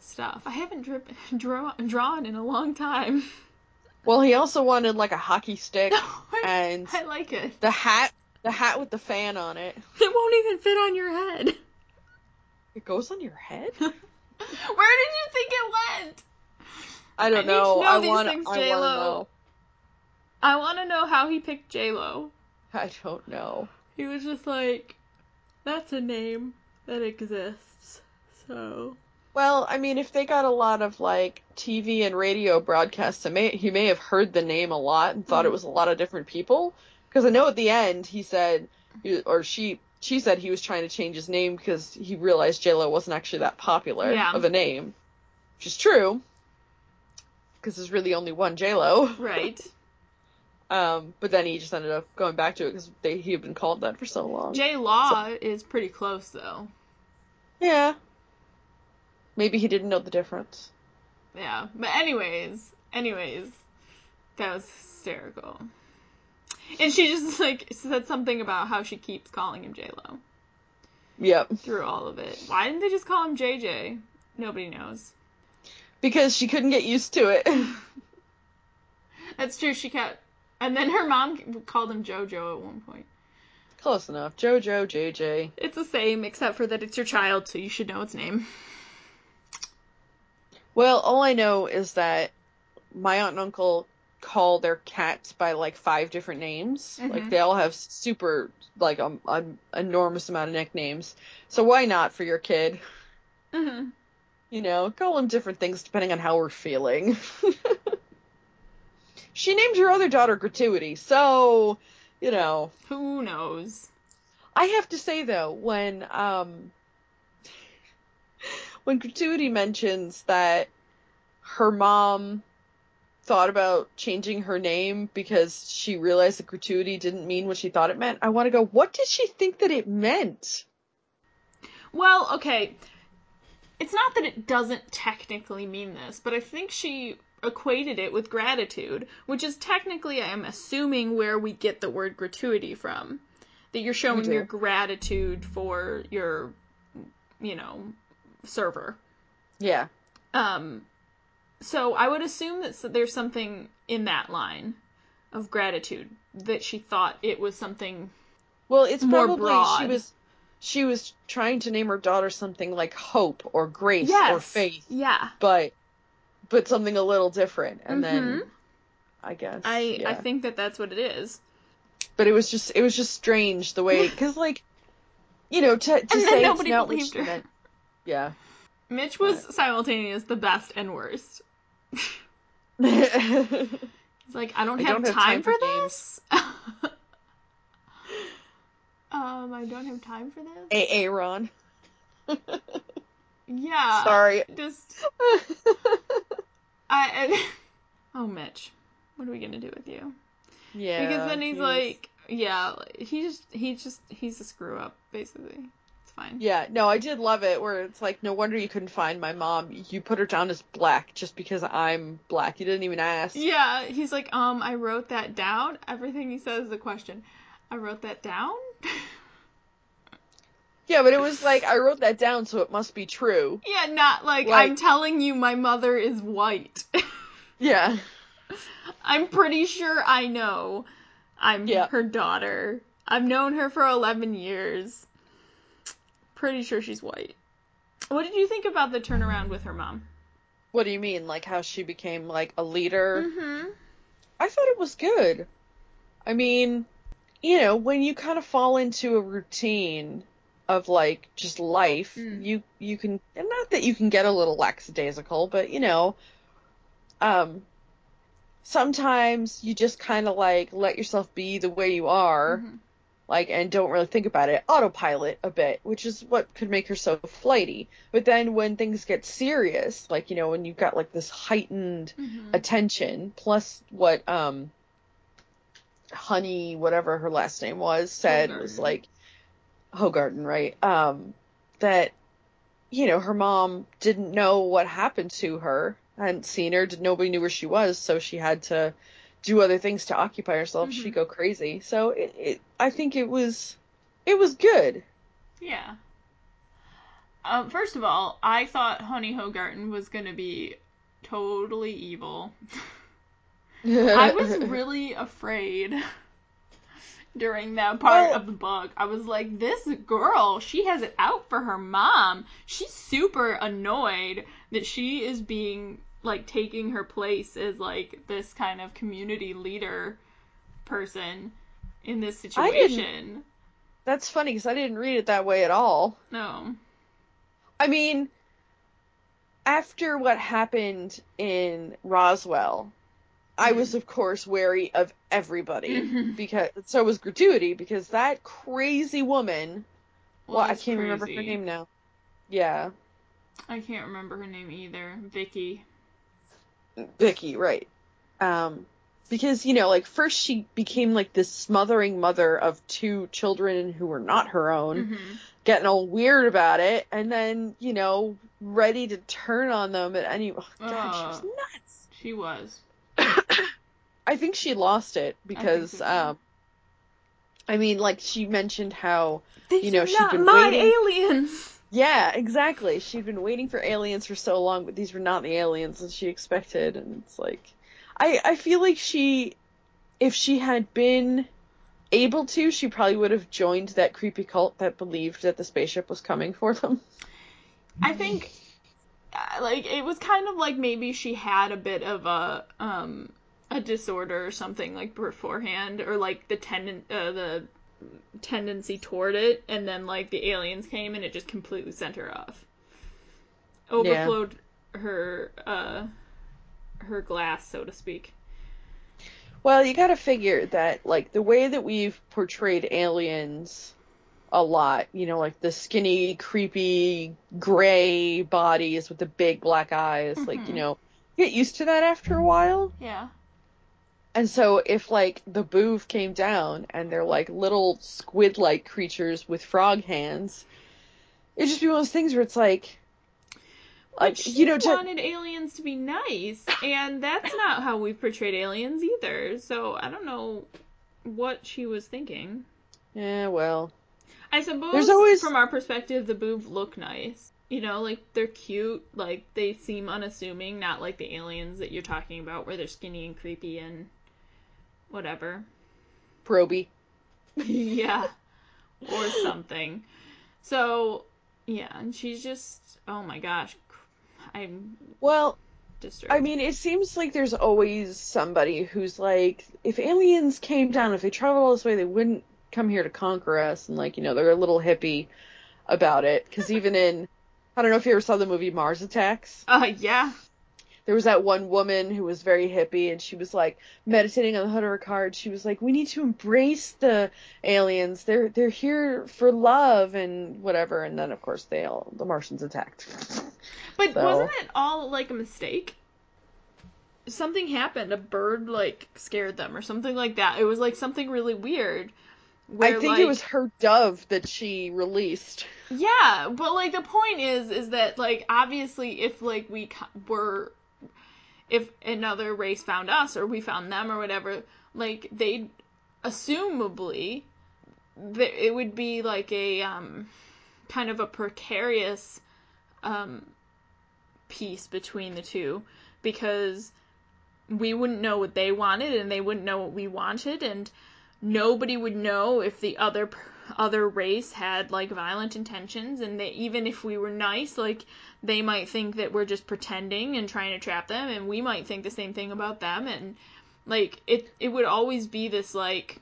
stuff. I haven't drip, draw, drawn in a long time. Well, he also wanted, like, a hockey stick, oh, I, and I like it. The hat, the hat with the fan on it. It won't even fit on your head. It goes on your head? Where did you think it went? I don't I know. know. I want to know. I want to know how he picked J-Lo. I don't know. He was just like, that's a name that exists, So. Well, I mean, if they got a lot of, like, T V and radio broadcasts, he may, he may have heard the name a lot and thought mm-hmm. it was a lot of different people. Because I know at the end he said, or she she said he was trying to change his name because he realized J Lo wasn't actually that popular yeah. of a name. Which is true. Because there's really only one J Lo. Right. Um, but then he just ended up going back to it because they he had been called that for so long. J-Law so. is pretty close, though. Yeah. Maybe he didn't know the difference. Yeah. But anyways, anyways, that was hysterical. And she just, like, said something about how she keeps calling him J-Lo. Yep. Through all of it. Why didn't they just call him J J? Nobody knows. Because she couldn't get used to it. That's true, she kept... And then her mom called him JoJo at one point. Close enough. JoJo, J J. It's the same, except for that it's your child, so you should know its name. Well, all I know is that my aunt and uncle call their cats by, like, five different names. Mm-hmm. Like, they all have super, like, an um, enormous amount of nicknames. So why not for your kid? Mm-hmm. You know, call them different things depending on how we're feeling. She named her other daughter Gratuity, so, you know. Who knows? I have to say, though, when, um, when Gratuity mentions that her mom thought about changing her name because she realized that Gratuity didn't mean what she thought it meant, I want to go, what did she think that it meant? Well, okay, it's not that it doesn't technically mean this, but I think she equated it with gratitude, which is technically, I'm assuming, where we get the word gratuity from. That you're showing your gratitude for your, you know, server. Yeah. Um, so I would assume that there's something in that line of gratitude, that she thought it was something well, it's more probably broad. She was... She was trying to name her daughter something like Hope or Grace yes, or Faith. Yeah. But but something a little different. And mm-hmm. then I guess I yeah. I think that that's what it is. But it was just it was just strange the way cuz like you know to, to say it's not what she meant. Yeah. Mitch was but. simultaneous the best and worst. He's like, I don't, I have, don't have time, time for, for this. Um, I don't have time for this. A Aaron. Yeah. Sorry. Just. I, I. Oh, Mitch, what are we gonna do with you? Yeah. Because then he's, he's... like, yeah, he just, he just, he's a screw up, basically. It's fine. Yeah. No, I did love it where it's like, no wonder you couldn't find my mom. You put her down as black just because I'm black. You didn't even ask. Yeah. He's like, um, I wrote that down. Everything he says is a question. I wrote that down? Yeah, but it was like, I wrote that down, so it must be true. Yeah, not like, like I'm telling you my mother is white. Yeah. I'm pretty sure I know I'm yeah. her daughter. I've known her for eleven years. Pretty sure she's white. What did you think about the turnaround with her mom? What do you mean? Like, how she became, like, a leader? Mm-hmm. I thought it was good. I mean... You know, when you kind of fall into a routine of, like, just life, mm. you, you can... And not that you can get a little lackadaisical, but, you know, um, sometimes you just kind of, like, let yourself be the way you are, mm-hmm. like, and don't really think about it. Autopilot a bit, which is what could make her so flighty. But then when things get serious, like, you know, when you've got, like, this heightened mm-hmm. attention, plus what... um. Honey, whatever her last name was, said Hogarten. was like Hogarten, right? Um, that, you know, her mom didn't know what happened to her, hadn't seen her, did, nobody knew where she was, so she had to do other things to occupy herself. Mm-hmm. She'd go crazy. So it, it, I think it was, it was good. Yeah. Um, first of all, I thought Honey Hogarten was gonna be totally evil. I was really afraid during that part well, of the book. I was like, this girl, she has it out for her mom. She's super annoyed that she is being, like, taking her place as, like, this kind of community leader person in this situation. That's funny, because I didn't read it that way at all. No. I mean, after what happened in Roswell, I was, of course, wary of everybody, mm-hmm. because so was Gratuity, because that crazy woman, well, well I can't crazy. remember her name now. Yeah. I can't remember her name either. Vicky. Vicky, right. Um, because, you know, like, first she became, like, this smothering mother of two children who were not her own, mm-hmm. getting all weird about it, and then, you know, ready to turn on them at any... Oh, God, uh, she was nuts! She was. I think she lost it because, I um, I mean, like, she mentioned how, this you know, she'd been waiting... These are not my aliens! Yeah, exactly. She'd been waiting for aliens for so long, but these were not the aliens that she expected, and it's like... I, I feel like she, if she had been able to, she probably would have joined that creepy cult that believed that the spaceship was coming for them. I think, like, it was kind of like maybe she had a bit of a, um, a disorder or something, like, beforehand, or, like, the tenden- uh, the tendency toward it, and then, like, the aliens came and it just completely sent her off. Overflowed yeah. her, uh... her glass, so to speak. Well, you gotta figure that, like, the way that we've portrayed aliens a lot, you know, like, the skinny, creepy, gray bodies with the big black eyes, mm-hmm. like, you know, you get used to that after a while. Yeah. And so if, like, the Boov came down and they're, like, little squid-like creatures with frog hands, it'd just be one of those things where it's like... Like, but she you know, wanted to... aliens to be nice, and that's not how we portrayed aliens either, so I don't know what she was thinking. Yeah, well... I suppose, always... from our perspective, the boobs look nice. You know, like, they're cute, like, they seem unassuming, not like the aliens that you're talking about, where they're skinny and creepy and whatever. Proby. Yeah. Or something. So, yeah, and she's just, oh my gosh, I'm well disturbed. I mean, it seems like there's always somebody who's like, if aliens came down, if they traveled all this way, they wouldn't come here to conquer us. And, like, you know, they're a little hippie about it. Because even in, I don't know if you ever saw the movie Mars Attacks. Uh, yeah. There was that one woman who was very hippie, and she was, like, meditating on the hood of her car, and she was like, we need to embrace the aliens. They're they're here for love and whatever. And then, of course, they all, the Martians attacked. But so. Wasn't it all, like, a mistake? Something happened. A bird, like, scared them or something like that. It was, like, something really weird. Where, I think like, it was her dove that she released. Yeah, but, like, the point is, is that, like, obviously if, like, we co- were... if another race found us, or we found them, or whatever, like, they'd, assumably, it would be, like, a, um, kind of a precarious, um, piece between the two, because we wouldn't know what they wanted, and they wouldn't know what we wanted, and nobody would know if the other, other race had, like, violent intentions, and they, even if we were nice, like, they might think that we're just pretending and trying to trap them, and we might think the same thing about them, and, like, it it would always be this, like,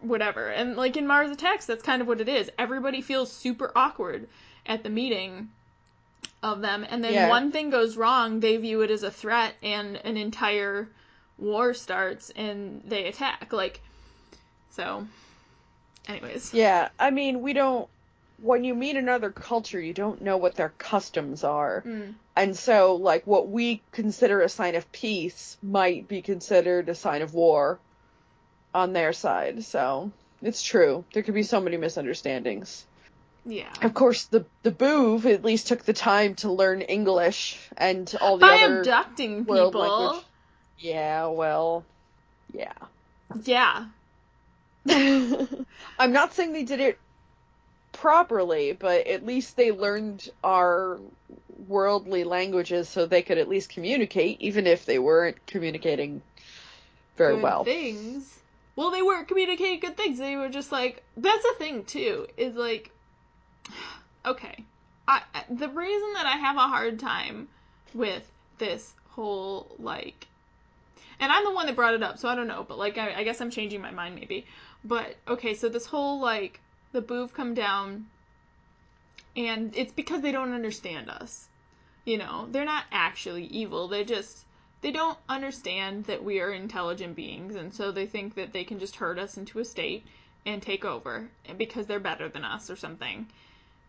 whatever. And, like, in Mars Attacks, that's kind of what it is. Everybody feels super awkward at the meeting of them, and then yeah. one thing goes wrong, they view it as a threat, and an entire war starts, and they attack. Like, so, anyways. Yeah, I mean, we don't... when you meet another culture, you don't know what their customs are. Mm. And so, like, what we consider a sign of peace might be considered a sign of war on their side. So, it's true. There could be so many misunderstandings. Yeah. Of course, the the Boov at least took the time to learn English and all the By other... By abducting world people! Language. Yeah, well... Yeah. Yeah. I'm not saying they did it properly, but at least they learned our worldly languages so they could at least communicate, even if they weren't communicating very good well. Things. Well, they weren't communicating good things. They were just like, that's the thing, too, is like, okay. I, the reason that I have a hard time with this whole, like, and I'm the one that brought it up, so I don't know, but, like, I, I guess I'm changing my mind, maybe. But, okay, so this whole, like, the Boov come down, and it's because they don't understand us. You know, they're not actually evil. They just, they don't understand that we are intelligent beings, and so they think that they can just herd us into a state and take over because they're better than us or something,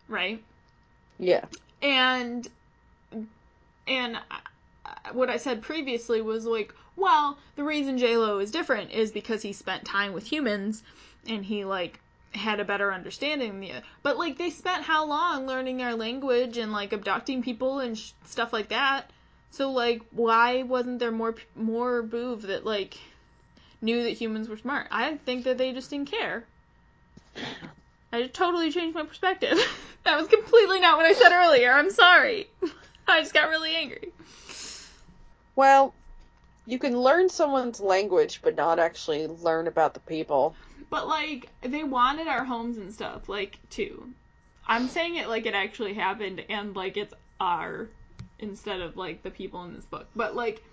right? Yeah. And, and what I said previously was like, well, the reason J-Lo is different is because he spent time with humans and he, like, had a better understanding than the other. But, like, they spent how long learning our language and, like, abducting people and sh- stuff like that? So, like, why wasn't there more more Boov that, like, knew that humans were smart? I think that they just didn't care. I just totally changed my perspective. That was completely not what I said earlier. I'm sorry. I just got really angry. Well, you can learn someone's language, but not actually learn about the people. But, like, they wanted our homes and stuff, like, too. I'm saying it like it actually happened, and, like, it's our, instead of, like, the people in this book. But, like,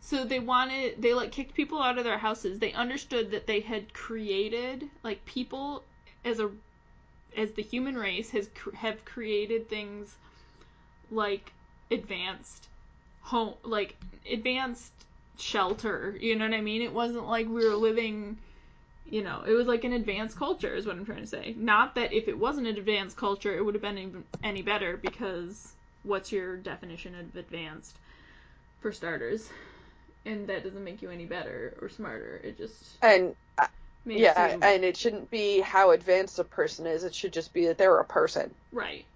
so they wanted, they, like, kicked people out of their houses. They understood that they had created, like, people as a, as the human race has, have created things like advanced home, like, advanced shelter, you know what I mean? It wasn't like we were living... You know, it was like an advanced culture is what I'm trying to say. Not that if it wasn't an advanced culture, it would have been any, any better, because what's your definition of advanced, for starters? And that doesn't make you any better or smarter. It just... And, uh, yeah, you... and it shouldn't be how advanced a person is. It should just be that they're a person. Right.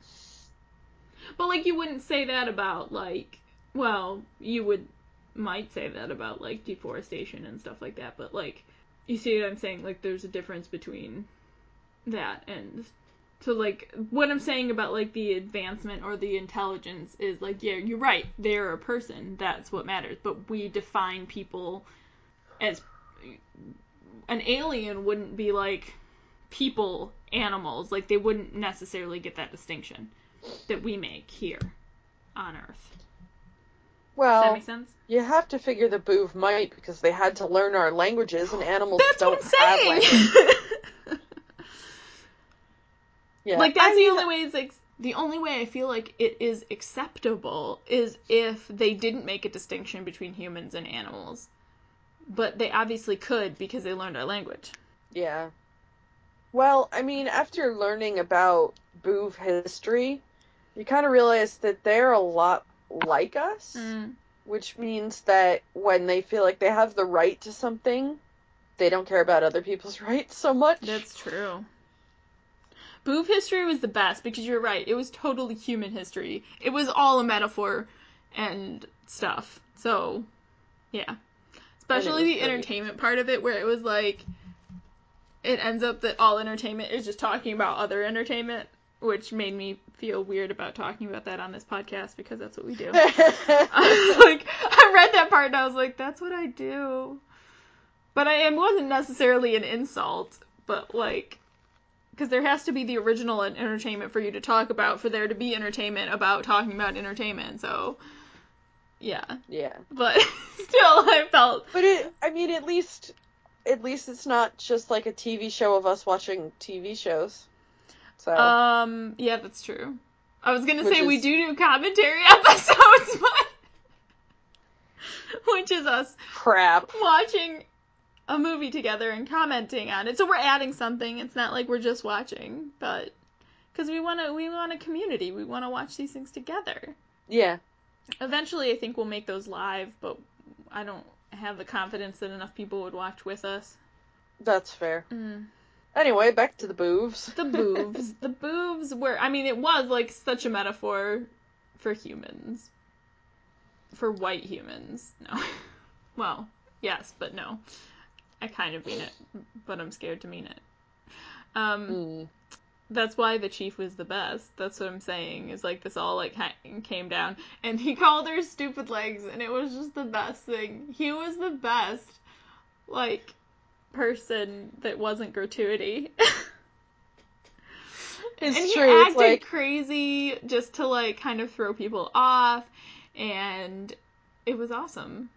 But, like, you wouldn't say that about, like... Well, you would... Might say that about, like, deforestation and stuff like that, but, like... You see what I'm saying? Like, there's a difference between that and... So, like, what I'm saying about, like, the advancement or the intelligence is, like, yeah, you're right. They're a person. That's what matters. But we define people as... An alien wouldn't be, like, people, animals. Like, they wouldn't necessarily get that distinction that we make here on Earth. Well, does that make sense? You have to figure the Boov might, because they had to learn our languages, and animals that's don't what I'm have languages. Yeah. Like, that's I mean, the only way it's like, the only way I feel like it is acceptable is if they didn't make a distinction between humans and animals. But they obviously could, because they learned our language. Yeah. Well, I mean, after learning about Boov history, you kind of realize that they're a lot like us, mm. which means that when they feel like they have the right to something, they don't care about other people's rights so much. That's true. Boov history was the best, because you're right, it was totally human history. It was all a metaphor and stuff. So, yeah. Especially the entertainment part of it, where it was like, it ends up that all entertainment is just talking about other entertainment, which made me feel weird about talking about that on this podcast, because that's what we do. I was like, I read that part and I was like, that's what I do. But I, it wasn't necessarily an insult, but like, because there has to be the original entertainment for you to talk about, for there to be entertainment about talking about entertainment, so... Yeah. Yeah. But still, I felt... But it, I mean, at least, at least it's not just like a T V show of us watching T V shows. So. Um, yeah, that's true. I was gonna which say is... we do do commentary episodes, but... which is us crap watching a movie together and commenting on it. So we're adding something. It's not like we're just watching, but because we wanna we want a community. We wanna watch these things together. Yeah. Eventually, I think we'll make those live, but I don't have the confidence that enough people would watch with us. That's fair. Mm. Anyway, back to the Boovs. The Boovs. The Boovs were, I mean, it was, like, such a metaphor for humans. For white humans. No. Well, yes, but no. I kind of mean it, but I'm scared to mean it. Um, mm. That's why the Chief was the best. That's what I'm saying, is, like, this all, like, came down. And he called her stupid legs, and it was just the best thing. He was the best, like... person that wasn't Gratuity. It's and he true. acted it's like... crazy just to, like, kind of throw people off, and it was awesome.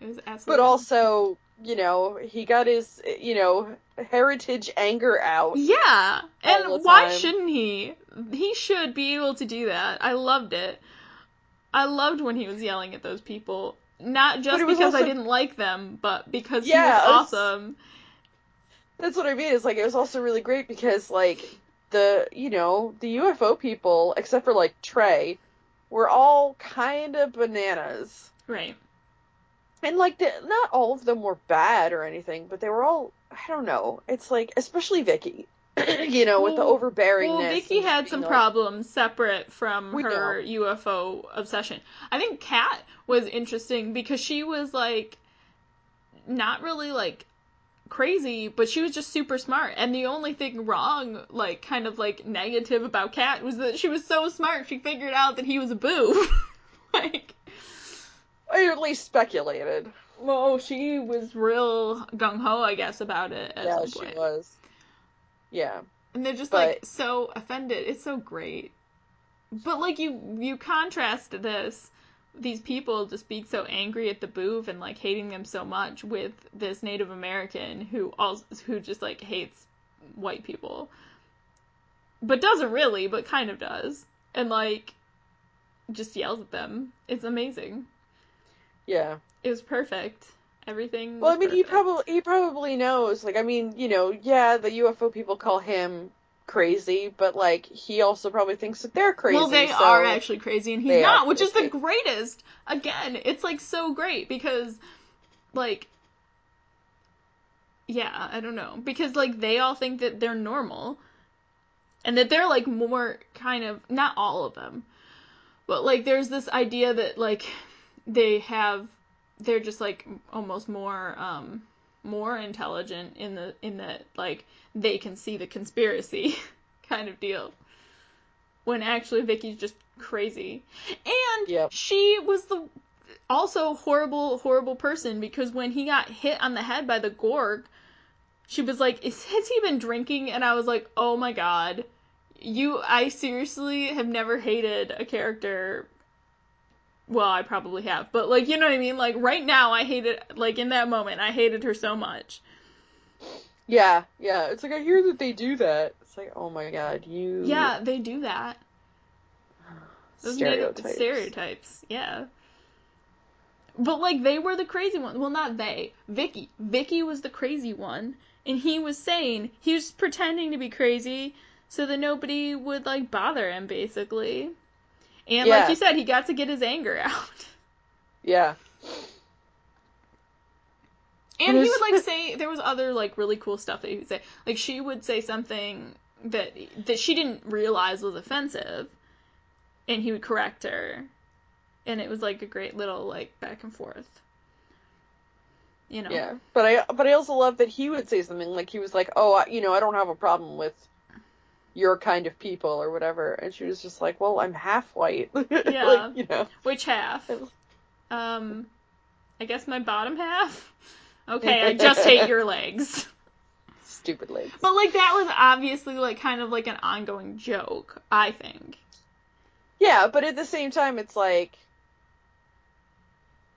It was absolutely But also, you know, he got his, you know, heritage anger out. Yeah, and why shouldn't he? He should be able to do that. I loved it. I loved when he was yelling at those people. Not just because also... I didn't like them, but because yeah, he was awesome. That's what I mean. It's like, it was also really great because, like, the, you know, the U F O people, except for, like, Trey, were all kind of bananas. Right. And, like, the, not all of them were bad or anything, but they were all, I don't know. It's like, especially Vicky, you know, well, with the overbearingness. Well, Vicky had some like, problems separate from her know. U F O obsession. I think Kat was interesting because she was, like, not really, like, crazy, but she was just super smart, and the only thing wrong, like, kind of, like, negative about Kat was that she was so smart, she figured out that he was a boob. Like... Or at least speculated. Well, she was real gung-ho, I guess, about it at yeah, some point. Yeah, she was. Yeah. And they're just, but... like, so offended. It's so great. But, like, you, you contrast this... these people just being so angry at the Boov and, like, hating them so much with this Native American who also, who just, like, hates white people. But doesn't really, but kind of does. And, like, just yells at them. It's amazing. Yeah. It was perfect. Everything was Well, I mean, perfect. he probably he probably knows. Like, I mean, you know, yeah, the U F O people call him crazy, but, like, he also probably thinks that they're crazy. Well, they so are actually crazy, and he's not, which is the greatest. Again, it's, like, so great, because, like, yeah, I don't know. Because, like, they all think that they're normal, and that they're, like, more kind of, not all of them, but, like, there's this idea that, like, they have, they're just, like, almost more, um... more intelligent in the in that like they can see the conspiracy kind of deal, when actually Vicky's just crazy. And yep. she was the also horrible horrible person, because when he got hit on the head by the Gorg, she was like, Is, has he been drinking? And I was like, oh my god, you I seriously have never hated a character. Well, I probably have, but, like, you know what I mean? Like, right now, I hated, like, in that moment, I hated her so much. Yeah, yeah, it's like, I hear that they do that. It's like, oh my god, you... Yeah, they do that. Those stereotypes. Stereotypes, yeah. But, like, they were the crazy ones. Well, not they. Vicky. Vicky was the crazy one, and he was saying, he was pretending to be crazy so that nobody would, like, bother him, basically. And yeah. like you said, he got to get his anger out. Yeah. And he would, like, say, there was other, like, really cool stuff that he would say. Like, she would say something that that she didn't realize was offensive, and he would correct her. And it was, like, a great little, like, back and forth. You know? Yeah. But I, but I also love that he would say something, like, he was like, oh, I, you know, I don't have a problem with... your kind of people, or whatever, and she was just like, well, I'm half white. Yeah. Like, you know. Which half? Um, I guess my bottom half? Okay, I just hate your legs. Stupid legs. But, like, that was obviously, like, kind of, like, an ongoing joke, I think. Yeah, but at the same time, it's like,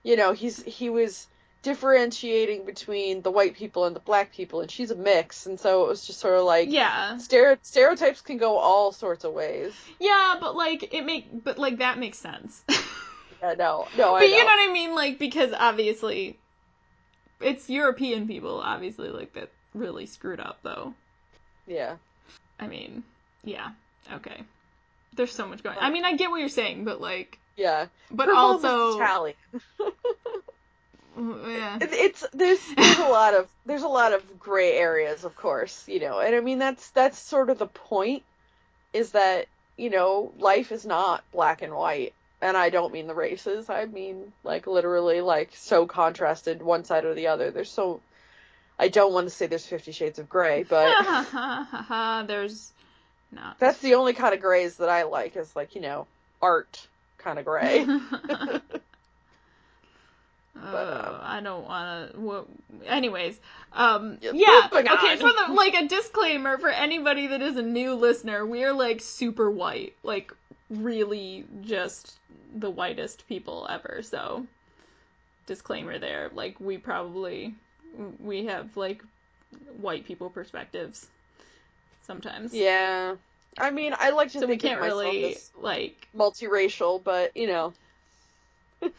you know, he's, he was differentiating between the white people and the black people, and she's a mix, and so it was just sort of like, yeah, stere- stereotypes can go all sorts of ways. Yeah, but like it make, but like that makes sense. yeah, no, no, I. But know. You know what I mean, like, because obviously, it's European people, obviously, like, that really screwed up, though. Yeah. I mean, yeah, okay. There's so much going. Right. I mean, I get what you're saying, but like. Yeah. But Her also. Tally. Yeah. It, it's there's there's a lot of there's a lot of gray areas, of course, you know, and I mean that's that's sort of the point, is that, you know, life is not black and white, and I don't mean the races, I mean, like, literally, like, so contrasted one side or the other. There's so I don't want to say there's Fifty Shades of Grey, but there's not. That's the only kind of grays that I like, is, like, you know, art kind of gray. But, um, oh, I don't want to. Well, anyways, um, yeah. yeah. Okay, for the, like, a disclaimer for anybody that is a new listener, we are, like, super white, like, really just the whitest people ever. So, disclaimer there. Like, we probably we have, like, white people perspectives sometimes. Yeah, I mean, I like to so think we can't of myself really as like multiracial, but, you know.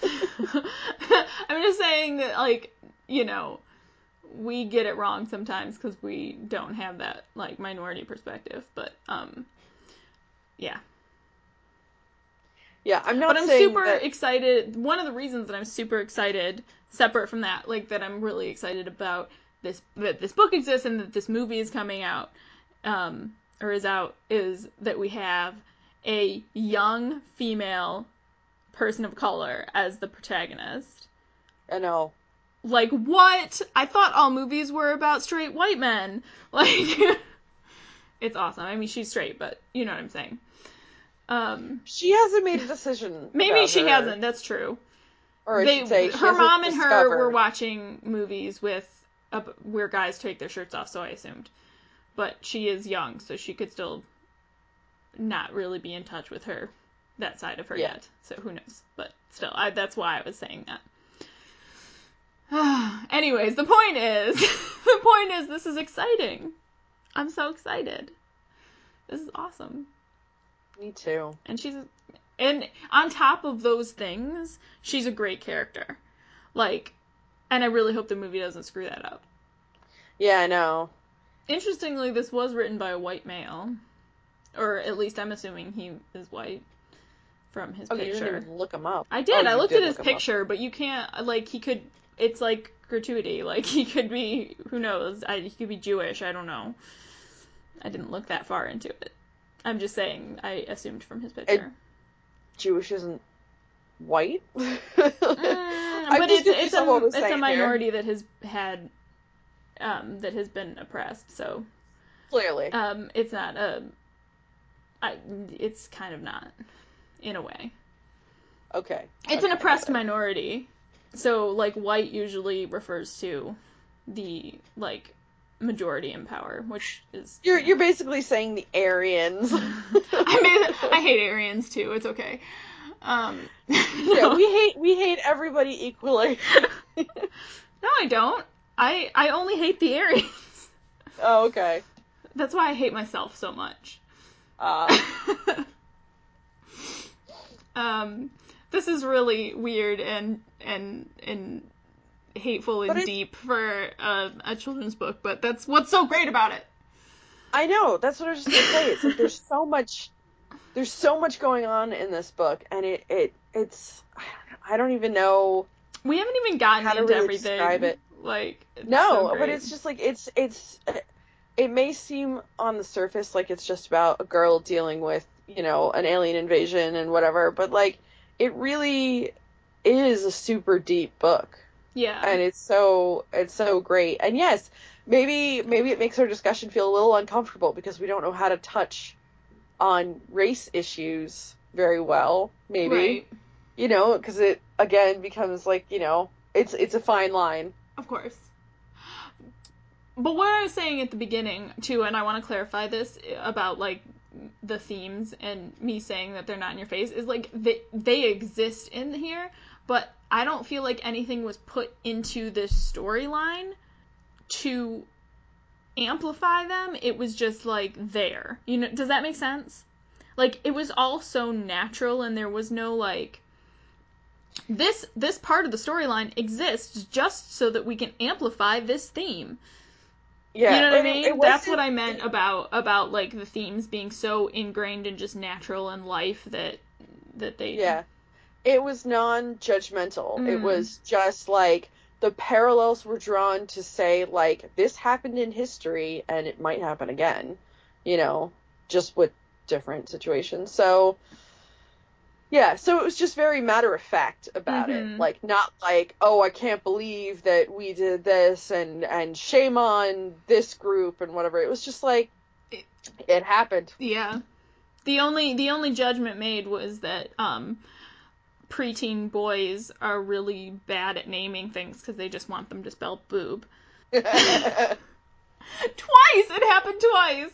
I'm just saying that, like, you know, we get it wrong sometimes because we don't have that, like, minority perspective, but, um, yeah. Yeah, I'm not saying But I'm saying super that... excited. One of the reasons that I'm super excited, separate from that, like, that I'm really excited about this, that this book exists and that this movie is coming out, um, or is out, is that we have a young female person of color as the protagonist. I know. Like, what? I thought all movies were about straight white men. Like, it's awesome. I mean, she's straight, but you know what I'm saying. Um, she hasn't made a decision. Maybe she her. hasn't. That's true. Or I they, should say, she her mom and discovered. her were watching movies with uh, where guys take their shirts off, so I assumed. But she is young, so she could still not really be in touch with her, that side of her yeah. yet. So who knows? But still, I, that's why I was saying that. Anyways, the point is, the point is, this is exciting. I'm so excited. This is awesome. Me too. And she's, and on top of those things, she's a great character. Like, and I really hope the movie doesn't screw that up. Yeah, I know. Interestingly, this was written by a white male. Or at least I'm assuming he is white from his oh, picture. You didn't even look him up. I did. Oh, I looked did at his look picture, but you can't, like, he could... It's like gratuity. Like, he could be, who knows, I, he could be Jewish, I don't know. I didn't look that far into it. I'm just saying, I assumed from his picture. It, Jewish isn't white? mm, but it's, it's, a, it's a minority here. that has had, um, that has been oppressed, so. Clearly. Um, it's not a, I, it's kind of not, in a way. Okay. It's okay, an oppressed minority. So, like, white usually refers to the, like, majority in power, which is... You're you know, you're basically saying the Aryans. I mean, I hate Aryans, too. It's okay. Um, yeah, no. we hate we hate everybody equally. No, I don't. I, I only hate the Aryans. Oh, okay. That's why I hate myself so much. Uh. um... This is really weird and and and hateful and it, deep for uh, a children's book, but that's what's so great about it. I know, that's what I was just gonna say. It's like there's so much, there's so much going on in this book, and it, it it's I don't, I don't even know. We haven't even gotten into really everything. Describe it. Like it's no, so but it's just like it's it's it may seem on the surface like it's just about a girl dealing with, you know, an alien invasion and whatever, but like. It really is a super deep book. Yeah. And it's so, it's so great. And yes, maybe, maybe it makes our discussion feel a little uncomfortable because we don't know how to touch on race issues very well, maybe. Right. You know, because it, again, becomes like, you know, it's, it's a fine line. Of course. But what I was saying at the beginning, too, and I want to clarify this about, like, the themes and me saying that they're not in your face is like they, they exist in here, but I don't feel like anything was put into this storyline to amplify them. It was just like there, you know, does that make sense? Like it was all so natural and there was no like this, this part of the storyline exists just so that we can amplify this theme. Yeah, you know what I mean? That's what I meant about, about, like, the themes being so ingrained and just natural in life that, that they... Yeah. It was non-judgmental. Mm. It was just, like, the parallels were drawn to say, like, this happened in history and it might happen again, you know, just with different situations. So, yeah, so it was just very matter-of-fact about mm-hmm. it. Like, not like, oh, I can't believe that we did this, and, and shame on this group, and whatever. It was just like, it, it happened. Yeah. The only the only judgment made was that um, preteen boys are really bad at naming things because they just want them to spell boob. Twice! It happened twice!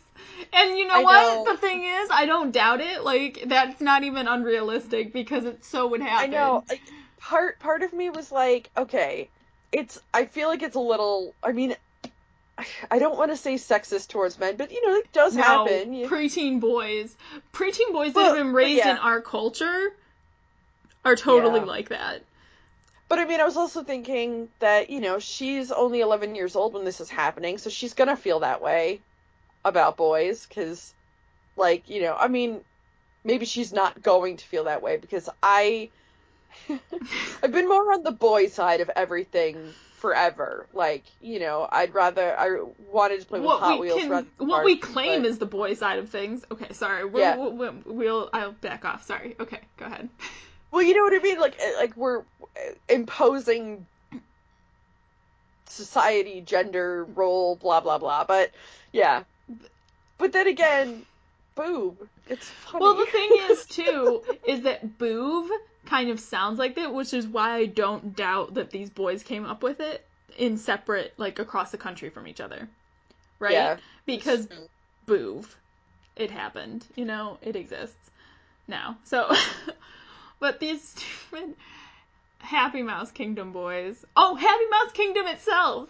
And you know I what? Know. The thing is, I don't doubt it. Like, that's not even unrealistic because it so would happen. I know. Like, part part of me was like, okay, it's, I feel like it's a little, I mean, I don't want to say sexist towards men, but you know, it does no, happen. Preteen boys. Preteen boys well, that have been raised yeah. in our culture are totally yeah. like that. But, I mean, I was also thinking that, you know, she's only eleven years old when this is happening, so she's going to feel that way about boys, because, like, you know, I mean, maybe she's not going to feel that way, because I, I've been more on the boy side of everything forever. Like, you know, I'd rather, I wanted to play with what Hot we Wheels. Can, rather than what party, we claim but... is the boy side of things. Okay, sorry. We'll, yeah. we'll, we'll, we'll, I'll back off. Sorry. Okay, go ahead. Well, you know what I mean? Like, like we're imposing society, gender, role, blah, blah, blah. But, yeah. But then again, Boov. It's funny. Well, the thing is, too, is that Boov kind of sounds like that, which is why I don't doubt that these boys came up with it in separate, like, across the country from each other. Right? Yeah. Because Boov. It happened. You know? It exists now. So... But these stupid Happy Mouse Kingdom boys. Oh, Happy Mouse Kingdom itself!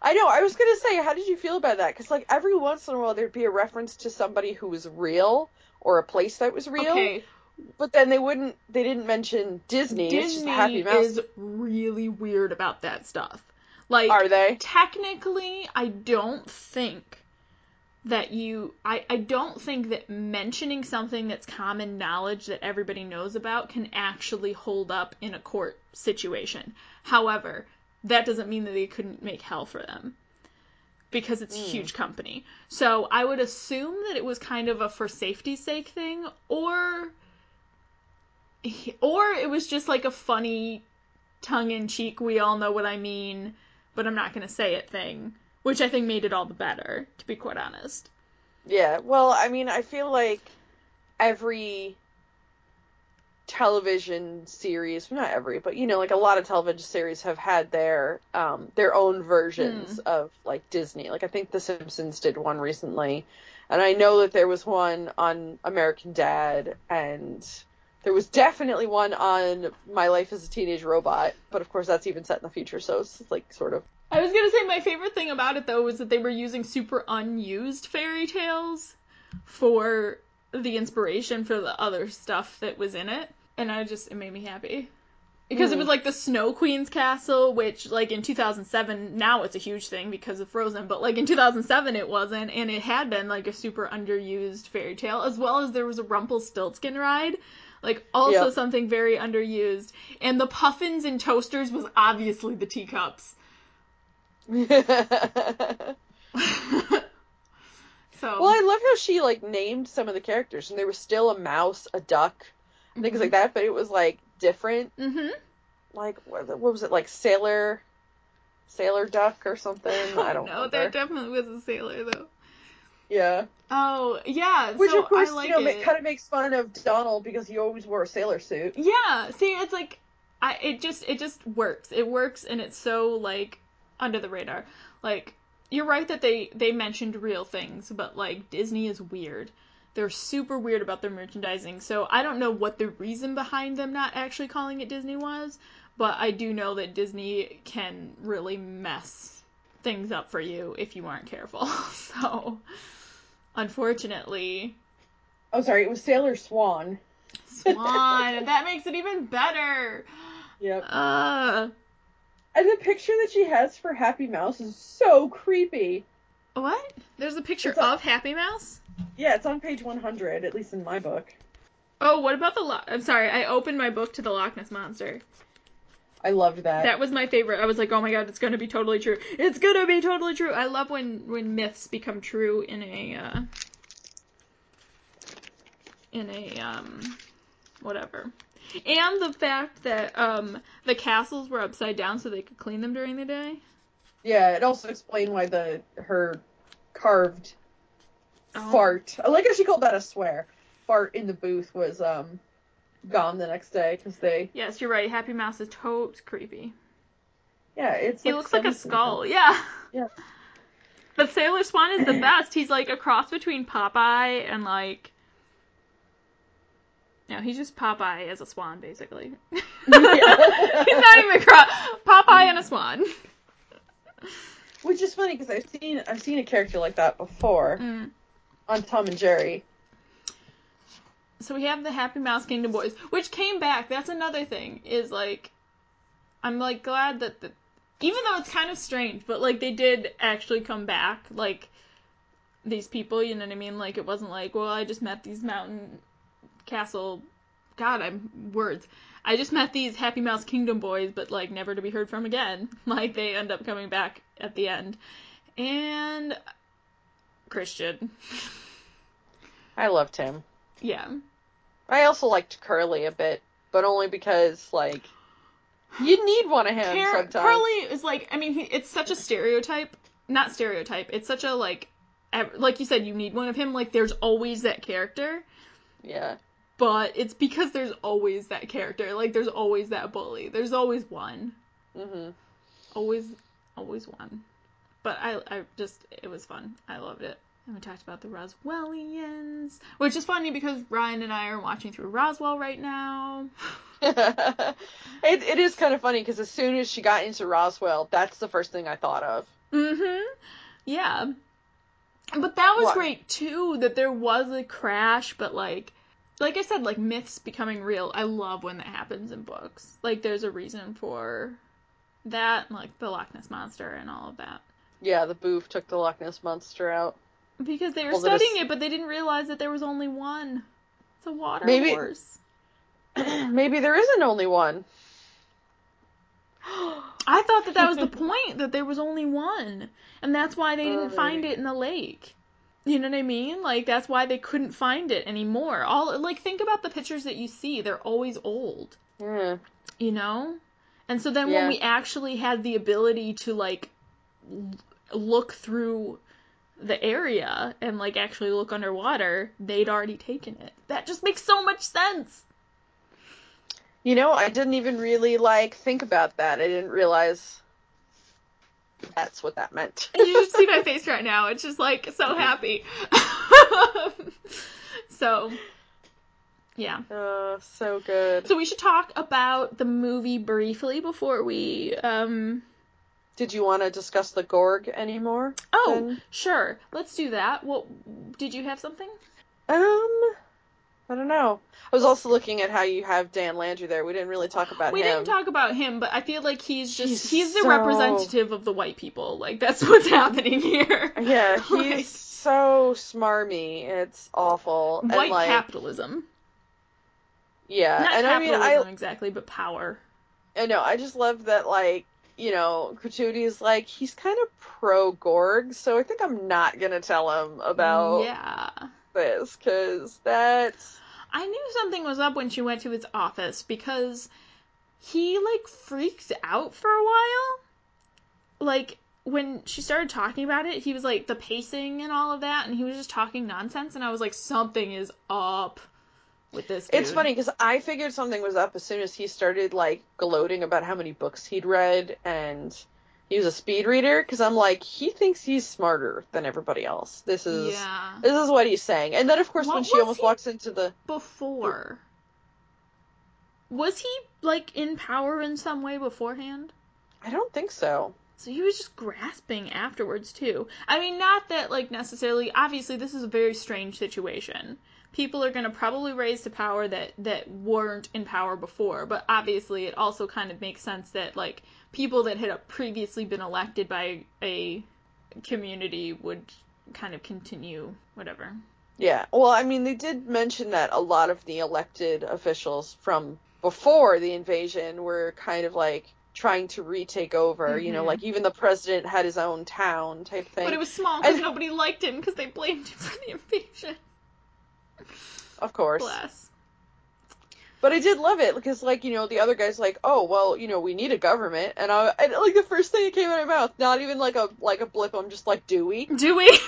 I know, I was gonna say, how did you feel about that? Because, like, every once in a while there'd be a reference to somebody who was real, or a place that was real. Okay. But then they wouldn't, they didn't mention Disney, Disney it's just Happy Mouse. Disney is really weird about that stuff. Like, are they? Technically, I don't think that you, I, I don't think that mentioning something that's common knowledge that everybody knows about can actually hold up in a court situation. However, that doesn't mean that they couldn't make hell for them, because it's a mm. huge company. So I would assume that it was kind of a for safety's sake thing, or, or it was just like a funny tongue-in-cheek, we all know what I mean, but I'm not going to say it thing. Which I think made it all the better, to be quite honest. Yeah, well, I mean, I feel like every television series, well, not every, but, you know, like, a lot of television series have had their um, their own versions mm. of, like, Disney. Like, I think The Simpsons did one recently, and I know that there was one on American Dad, and there was definitely one on My Life as a Teenage Robot, but, of course, that's even set in the future, so it's, like, sort of... I was gonna say my favorite thing about it, though, was that they were using super unused fairy tales for the inspiration for the other stuff that was in it, and I just, it made me happy. Because mm. it was, like, the Snow Queen's Castle, which, like, in two thousand seven, now it's a huge thing because of Frozen, but, like, in two thousand seven it wasn't, and it had been, like, a super underused fairy tale, as well as there was a Rumpelstiltskin ride, like, also yep. something very underused, and the Puffins and Toasters was obviously the teacups. So. Well, I love how she, like, named some of the characters, and there was still a mouse, a duck, and things mm-hmm. like that, but it was, like, different. Mm-hmm. Like, what was it, like, Sailor, Sailor Duck or something? Oh, I don't know. No, there definitely was a sailor, though. Yeah. Oh, yeah. Which, so of course, I like, you know, it kind of makes fun of Donald because he always wore a sailor suit. Yeah. See, it's like, I it just it just works. It works, and it's so, like, under the radar. Like, you're right that they, they mentioned real things, but, like, Disney is weird. They're super weird about their merchandising, so I don't know what the reason behind them not actually calling it Disney was, but I do know that Disney can really mess things up for you if you aren't careful. So, unfortunately... Oh, sorry, it was Sailor Swan. Swan! That makes it even better! Yep. Uh... And the picture that she has for Happy Mouse is so creepy. What? There's a picture on, of Happy Mouse? Yeah, it's on page one hundred, at least in my book. Oh, what about the Loch... I'm sorry, I opened my book to the Loch Ness Monster. I loved that. That was my favorite. I was like, oh my god, it's gonna be totally true. It's gonna be totally true! I love when, when myths become true in a, uh... in a, um... whatever. And the fact that um, the castles were upside down so they could clean them during the day. Yeah, it also explained why the her carved oh. fart, I like how she called that a swear, fart in the booth was um, gone the next day because they... Yes, you're right, Happy Mouse is totes creepy. Yeah, it's... He like looks like a skull, yeah. Yeah. But Sailor Swan is the best. He's like a cross between Popeye and like... No, he's just Popeye as a swan, basically. Yeah. He's not even a crop. Popeye and a swan. Which is funny because I've seen I've seen a character like that before mm. on Tom and Jerry. so we have the Happy Mouse Kingdom boys, which came back. That's another thing, is, like, I'm, like, glad that, the, even though it's kind of strange, but, like, they did actually come back, like, these people, you know what I mean? Like, it wasn't like, well, I just met these mountain castle, God, I'm, words. I just met these Happy Mouse Kingdom boys, but, like, never to be heard from again. Like, they end up coming back at the end. And Christian. I loved him. Yeah. I also liked Curly a bit, but only because, like, you need one of him Car- sometimes. Curly is, like, I mean, he, it's such a stereotype. Not stereotype. It's such a, like, ev- like you said, you need one of him. Like, there's always that character. Yeah. But it's because there's always that character. Like, there's always that bully. There's always one. Mm-hmm. Always, always one. But I, I just, it was fun. I loved it. And we talked about the Roswellians, which is funny because Ryan and I are watching through Roswell right now. it, it is kind of funny because as soon as she got into Roswell, that's the first thing I thought of. Mm-hmm. Yeah. But that was what? great, too, that there was a crash, but, like, like I said, like, myths becoming real. I love when that happens in books. Like, there's a reason for that, and, like, the Loch Ness Monster and all of that. Yeah, the Boov took the Loch Ness Monster out. Because they were well, studying it, but they didn't realize that there was only one. It's a water maybe, horse. Maybe there isn't only one. I thought that that was the point, that there was only one. And that's why they didn't oh, find it in the lake. You know what I mean? Like, that's why they couldn't find it anymore. All Like, think about the pictures that you see. They're always old. Yeah. You know? And so then yeah. when we actually had the ability to, like, look through the area and, like, actually look underwater, they'd already taken it. That just makes so much sense. You know, I didn't even really, like, think about that. I didn't realize that's what that meant. You should see my face right now. It's just, like, so happy. So, yeah. Oh, so good. So we should talk about the movie briefly before we, um... Did you want to discuss the Gorg anymore? Oh, then? Sure. Let's do that. Well, did you have something? Um, I don't know. I was also looking at how you have Dan Landry there. We didn't really talk about we him. We didn't talk about him, but I feel like he's just, he's, he's the so... representative of the white people. Like, that's what's happening here. Yeah, he's like, so smarmy. It's awful. White and, like, capitalism. Yeah. Not and capitalism, I mean, I... exactly, but power. I know. I just love that, like, you know, Gratuity is like, he's kind of pro-Gorg, so I think I'm not going to tell him about yeah. this, because that's... I knew something was up when she went to his office, because he, like, freaked out for a while. Like, when she started talking about it, he was, like, the pacing and all of that, and he was just talking nonsense, and I was like, something is up with this dude. It's funny, because I figured something was up as soon as he started, like, gloating about how many books he'd read, and he was a speed reader, because I'm like, he thinks he's smarter than everybody else. This is yeah. this is what he's saying. And then, of course, what when she almost walks into the... Before? Was he, like, in power in some way beforehand? I don't think so. So he was just grasping afterwards, too. I mean, not that, like, necessarily... Obviously, this is a very strange situation. People are going to probably raise to power that, that weren't in power before, but obviously it also kind of makes sense that, like, people that had previously been elected by a community would kind of continue, whatever. Yeah, well, I mean, they did mention that a lot of the elected officials from before the invasion were kind of, like, trying to retake over, mm-hmm. you know, like, even the president had his own town type thing. But it was small because and... nobody liked him because they blamed him for the invasion. Of course. Bless. But I did love it because, like, you know, the other guy's like, oh, well, you know, we need a government, and I and, like, the first thing that came out of my mouth, not even like a like a blip, I'm just like, do we? Do we?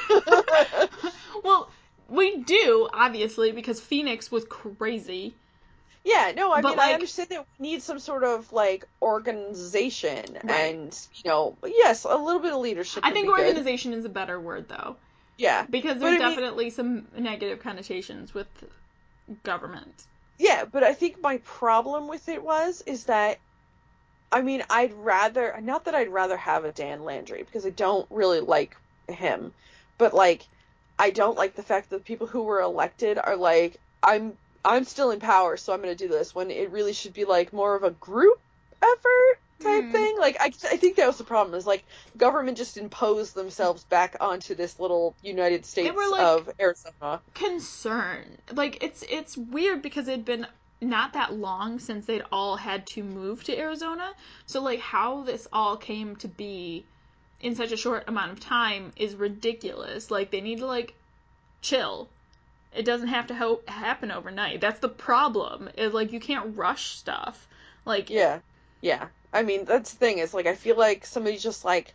Well, we do, obviously, because Phoenix was crazy. Yeah, no, I but mean, like, I understand that we need some sort of, like, organization, right. And, you know, yes, a little bit of leadership. I think organization good. is a better word, though. Yeah. Because there's definitely mean, some negative connotations with government. Yeah, but I think my problem with it was, is that, I mean, I'd rather, not that I'd rather have a Dan Landry, because I don't really like him, but, like, I don't like the fact that the people who were elected are like, I'm I'm still in power, so I'm going to do this, when it really should be, like, more of a group effort type mm. thing. Like, I, I think that was the problem, is, like, government just imposed themselves back onto this little United States they were, like, of Arizona. Concern. Like, it's, it's weird because it had been not that long since they'd all had to move to Arizona, so, like, how this all came to be in such a short amount of time is ridiculous. Like, they need to, like, chill. It doesn't have to ho- happen overnight. That's the problem. Is, like, you can't rush stuff. Like, yeah. Yeah. I mean, that's the thing. Is, like, I feel like somebody just, like,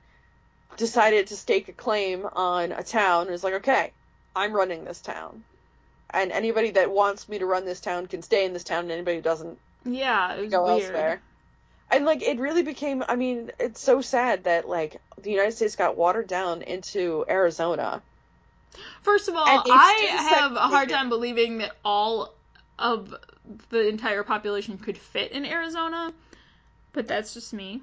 decided to stake a claim on a town and was like, okay, I'm running this town. And anybody that wants me to run this town can stay in this town, and anybody who doesn't yeah, it was go weird. Elsewhere. And, like, it really became, I mean, it's so sad that, like, the United States got watered down into Arizona. First of all, I have a hard time believing that all of the entire population could fit in Arizona, but that's just me.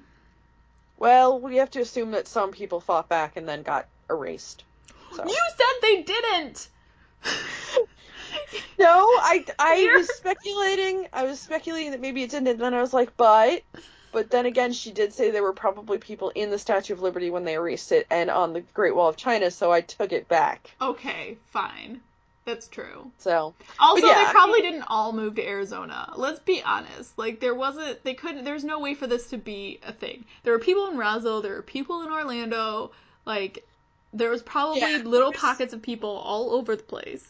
Well, we have to assume that some people fought back and then got erased. So. You said they didn't! No, I, I was speculating, I was speculating that maybe it didn't, and then I was like, but... But then again, she did say there were probably people in the Statue of Liberty when they erased it and on the Great Wall of China, so I took it back. Okay, fine. That's true. So also, yeah, they probably I mean, didn't all move to Arizona. Let's be honest. Like, there wasn't, they couldn't, there's no way for this to be a thing. There were people in Roswell, there were people in Orlando, like, there was probably yeah, little there's... pockets of people all over the place.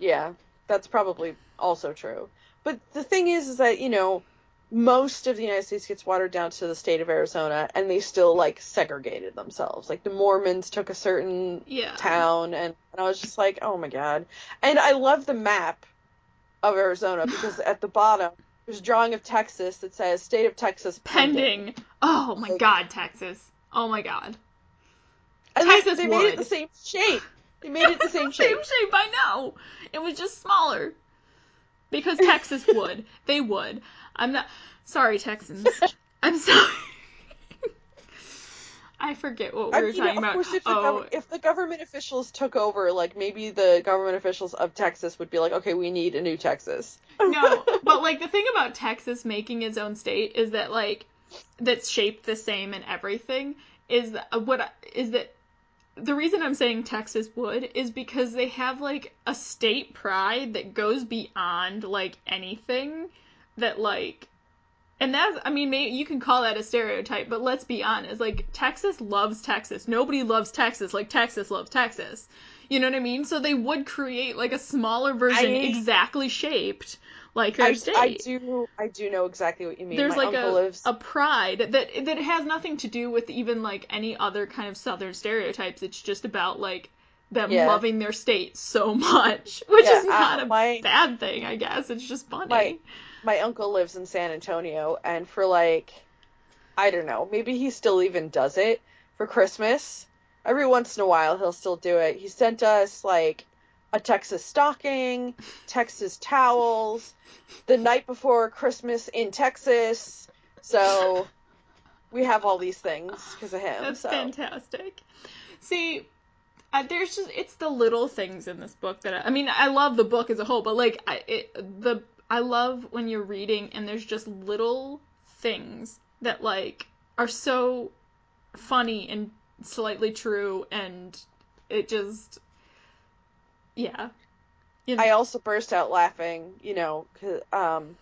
Yeah, that's probably also true. But the thing is, is that, you know, most of the United States gets watered down to the state of Arizona, and they still, like, segregated themselves. Like, the Mormons took a certain yeah. town, and, and I was just like, oh my god. And I love the map of Arizona, because at the bottom, there's a drawing of Texas that says, state of Texas pending. pending. Oh my like, god, Texas. Oh my god. And Texas they, they made it the same shape. They made it the same shape. Same shape, I know. It was just smaller. Because Texas would. They would. I'm not... Sorry, Texans. I'm sorry. I forget what we were I mean, talking of about. Course, if, oh. the gov- if the government officials took over, like, maybe the government officials of Texas would be like, okay, we need a new Texas. No, but, like, the thing about Texas making its own state is that, like, that's shaped the same and everything, is that, what, is that the reason I'm saying Texas would is because they have, like, a state pride that goes beyond, like, anything that, like, and that's, I mean, maybe you can call that a stereotype, but let's be honest, like, Texas loves Texas. Nobody loves Texas like Texas loves Texas. You know what I mean? So they would create, like, a smaller version I, exactly shaped like their I, state. I do, I do know exactly what you mean. There's, My like, uncle a, lives... a pride that, that has nothing to do with even, like, any other kind of Southern stereotypes. It's just about, like, them yeah. loving their state so much, which yeah, is not uh, a my, bad thing, I guess. It's just funny. My, my uncle lives in San Antonio, and for, like, I don't know, maybe he still even does it for Christmas. Every once in a while, he'll still do it. He sent us, like, a Texas stocking, Texas towels, the night before Christmas in Texas, so we have all these things because of him. That's so fantastic. See... Uh, there's just, it's the little things in this book that, I, I mean, I love the book as a whole, but, like, I, it, the, I love when you're reading and there's just little things that, like, are so funny and slightly true, and it just, yeah. You know. I also burst out laughing, you know, 'cause, um,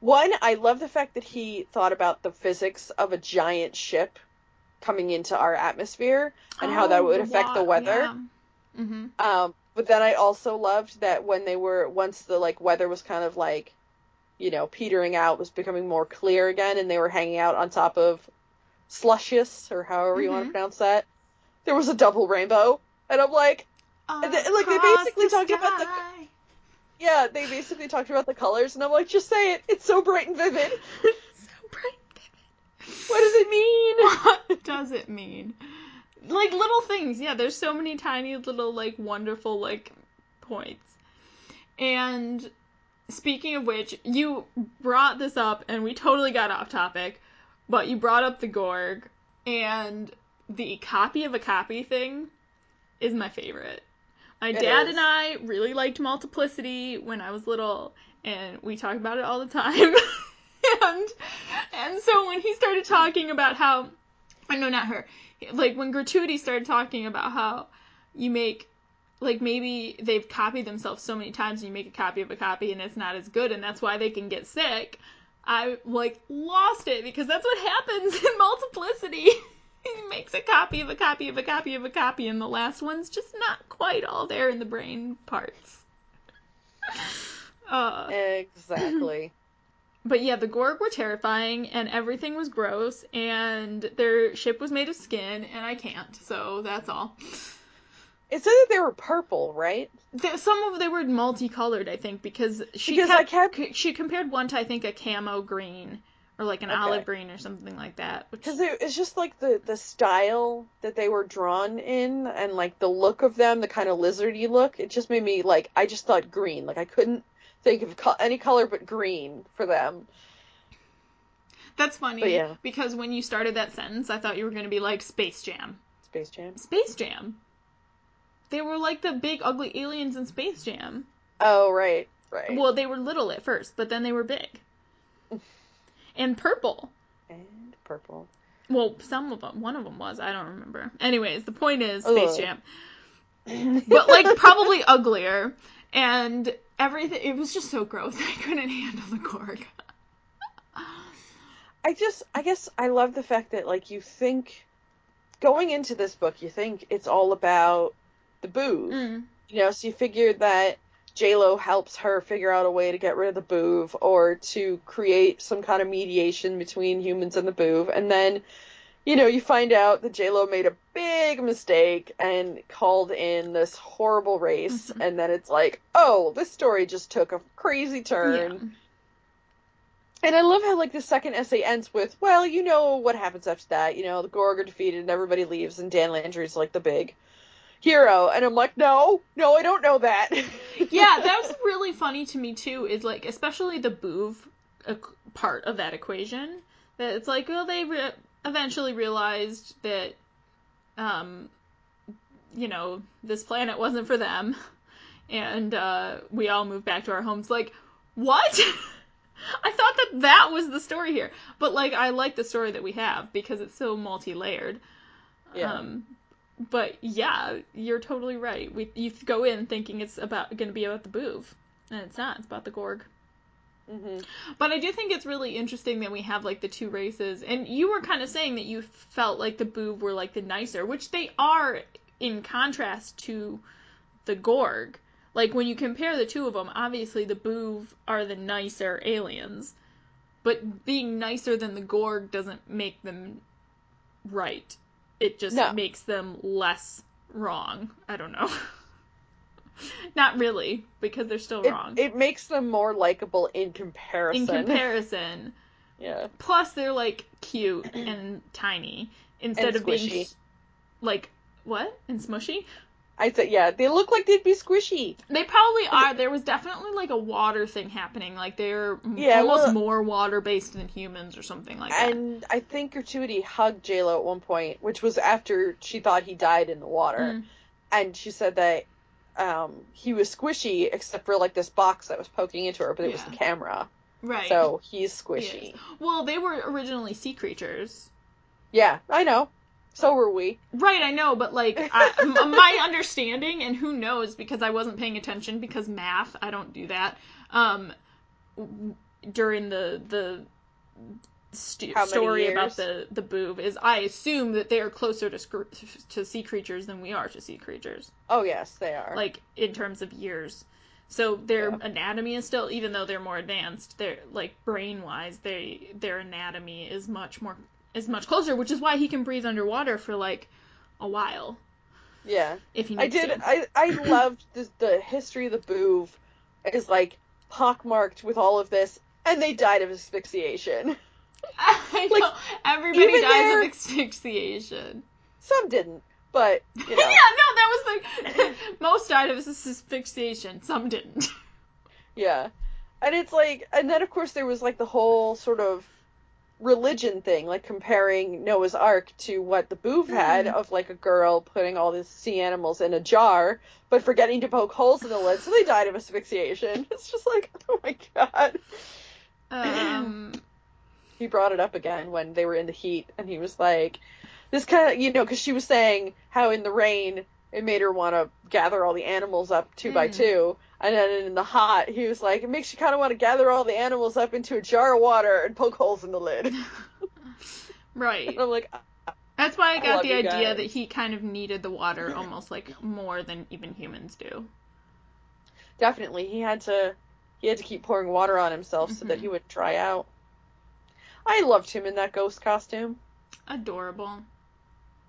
one, I love the fact that he thought about the physics of a giant ship coming into our atmosphere and oh, how that would affect yeah, the weather. Yeah. Mm-hmm. Um, but then I also loved that when they were, once the, like, weather was kind of, like, you know, petering out, was becoming more clear again, and they were hanging out on top of Slushius, or however mm-hmm. you want to pronounce that, there was a double rainbow. And I'm like, uh, and they, like, they basically the talked sky. about the... Yeah, they basically talked about the colors, and I'm like, just say it. It's so bright and vivid. So bright. What does it mean? What does it mean? Like, little things. Yeah, there's so many tiny little, like, wonderful, like, points. And speaking of which, you brought this up, and we totally got off topic, but you brought up the Gorg, and the copy of a copy thing is my favorite. My it dad is. and I really liked Multiplicity when I was little, and we talk about it all the time. and and so when he started talking about how, oh, no, not her, like when Gratuity started talking about how you make, like, maybe they've copied themselves so many times and you make a copy of a copy and it's not as good and that's why they can get sick, I, like, lost it, because that's what happens in Multiplicity. He makes a copy of a copy of a copy of a copy, and the last one's just not quite all there in the brain parts. Uh, exactly. But yeah, the Gorg were terrifying, and everything was gross, and their ship was made of skin, and I can't, so that's all. It said that they were purple, right? Some of they were multicolored, I think, because she because kept, I kept... she compared one to, I think, a camo green, or like an okay. olive green or something like that. Because which... it, it's just like the, the style that they were drawn in, and like the look of them, the kind of lizardy look, it just made me, like, I just thought green. Like, I couldn't think of co- any color but green for them. That's funny, but, yeah. because when you started that sentence, I thought you were going to be like, Space Jam. Space Jam? Space Jam. They were like the big, ugly aliens in Space Jam. Oh, right, right. Well, they were little at first, but then they were big. And purple. And purple. Well, some of them. One of them was. I don't remember. Anyways, the point is Space Ugh. Jam. But, like, probably uglier. And everything. It was just so gross. I couldn't handle the Gorg. I just, I guess I love the fact that, like, you think, going into this book, you think it's all about the Boov. Mm. You know, so you figure that J-Lo helps her figure out a way to get rid of the Boov or to create some kind of mediation between humans and the Boov. And then, you know, you find out that J-Lo made a big mistake and called in this horrible race. Mm-hmm. And then it's like, oh, this story just took a crazy turn. Yeah. And I love how, like, the second essay ends with, well, you know what happens after that. You know, the Gorg are defeated and everybody leaves and Dan Landry's, like, the big hero, and I'm like, no, no, I don't know that. Yeah, that was really funny to me, too, is, like, especially the Boov part of that equation, that it's like, well, they re- eventually realized that, um, you know, this planet wasn't for them, and, uh, we all moved back to our homes, like, what? I thought that that was the story here, but, like, I like the story that we have, because it's so multi-layered. Yeah. Um, But, yeah, you're totally right. We, you go in thinking it's about going to be about the Boov, and it's not. It's about the Gorg. Mm-hmm. But I do think it's really interesting that we have, like, the two races. And you were kind of saying that you felt like the Boov were, like, the nicer, which they are in contrast to the Gorg. Like, when you compare the two of them, obviously the Boov are the nicer aliens. But being nicer than the Gorg doesn't make them right. It just no. makes them less wrong. I don't know. Not really, because they're still it, wrong. It makes them more likable in comparison. In comparison. Yeah. Plus, they're, like, cute and tiny instead and of being, like, what? And smushy? I said, yeah, they look like they'd be squishy. They probably are. There was definitely, like, a water thing happening. Like, they're yeah, almost well, more water-based than humans or something like that. And I think Gratuity hugged J-Lo at one point, which was after she thought he died in the water. Mm. And she said that um, he was squishy except for, like, this box that was poking into her, but it yeah. was the camera. Right. So he's squishy. He well, they were originally sea creatures. Yeah, I know. So were we. Right, I know, but, like, I, my understanding, and who knows, because I wasn't paying attention, because math, I don't do that, um, during the, the st- story about the, the Boov, is I assume that they are closer to, sc- to sea creatures than we are to sea creatures. Oh, yes, they are. Like, in terms of years. So their yeah. anatomy is still, even though they're more advanced, they're, like, brain-wise, they, their anatomy is much more... is much closer, which is why he can breathe underwater for, like, a while. Yeah. If he needs I did, to. I, I loved the, the history of the Boov is, like, pockmarked with all of this, and they died of asphyxiation. I like, know. Everybody dies there, of asphyxiation. Some didn't, but, you know. Yeah, no, that was, like, most died of asphyxiation. Some didn't. Yeah. And it's, like, and then, of course, there was, like, the whole sort of religion thing, like comparing Noah's Ark to what the Boov had mm. of like a girl putting all these sea animals in a jar, but forgetting to poke holes in the lid, so they died of asphyxiation. It's just like, oh my god. Um, he brought it up again when they were in the heat, and he was like, this kind of, you know, because she was saying how in the rain it made her want to gather all the animals up two mm. by two. And then in the hot, he was like, it makes you kind of want to gather all the animals up into a jar of water and poke holes in the lid. Right. And I'm like, I, that's why I got I the idea guys. that he kind of needed the water almost, like, more than even humans do. Definitely. He had to, he had to keep pouring water on himself mm-hmm. so that he would dry out. I loved him in that ghost costume. Adorable.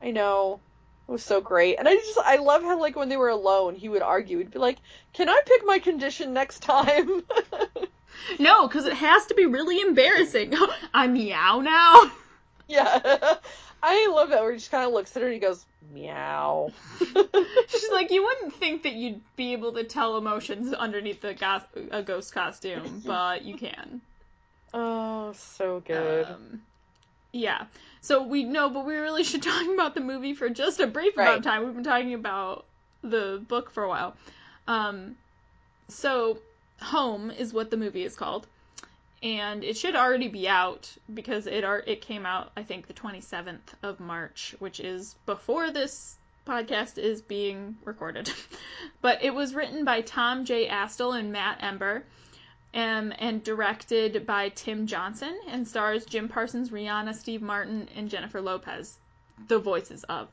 I know. It was so great. And I just, I love how, like, when they were alone, he would argue. He'd be like, can I pick my condition next time? No, because it has to be really embarrassing. I meow now. Yeah. I love that where he just kind of looks at her and he goes, meow. She's like, you wouldn't think that you'd be able to tell emotions underneath a, goth- a ghost costume, but you can. Oh, so good. Um, yeah. So we know, but we really should talk about the movie for just a brief right. amount of time. We've been talking about the book for a while. Um, so Home is what the movie is called. And it should already be out because it are, it came out, I think, the twenty-seventh of March, which is before this podcast is being recorded. But it was written by Tom J. Astle and Matt Ember. Um, and directed by Tim Johnson, and stars Jim Parsons, Rihanna, Steve Martin, and Jennifer Lopez. The voices of,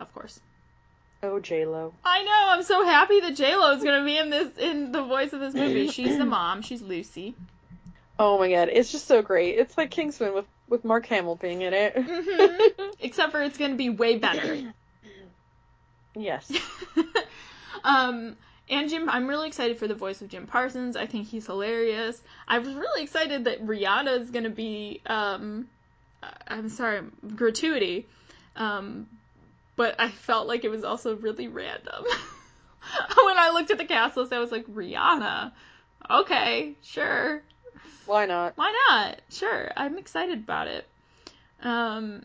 of course. Oh, J-Lo. I know, I'm so happy that J-Lo is going to be in this, in the voice of this movie. She's the mom, she's Lucy. Oh my god, it's just so great. It's like Kingsman with, with Mark Hamill being in it. Mm-hmm. Except for it's going to be way better. Yes. um... And Jim, I'm really excited for the voice of Jim Parsons. I think he's hilarious. I was really excited that Rihanna is going to be, um, I'm sorry, Gratuity. Um, but I felt like it was also really random. When I looked at the cast list, I was like, Rihanna? Okay, sure. Why not? Why not? Sure. I'm excited about it. Um,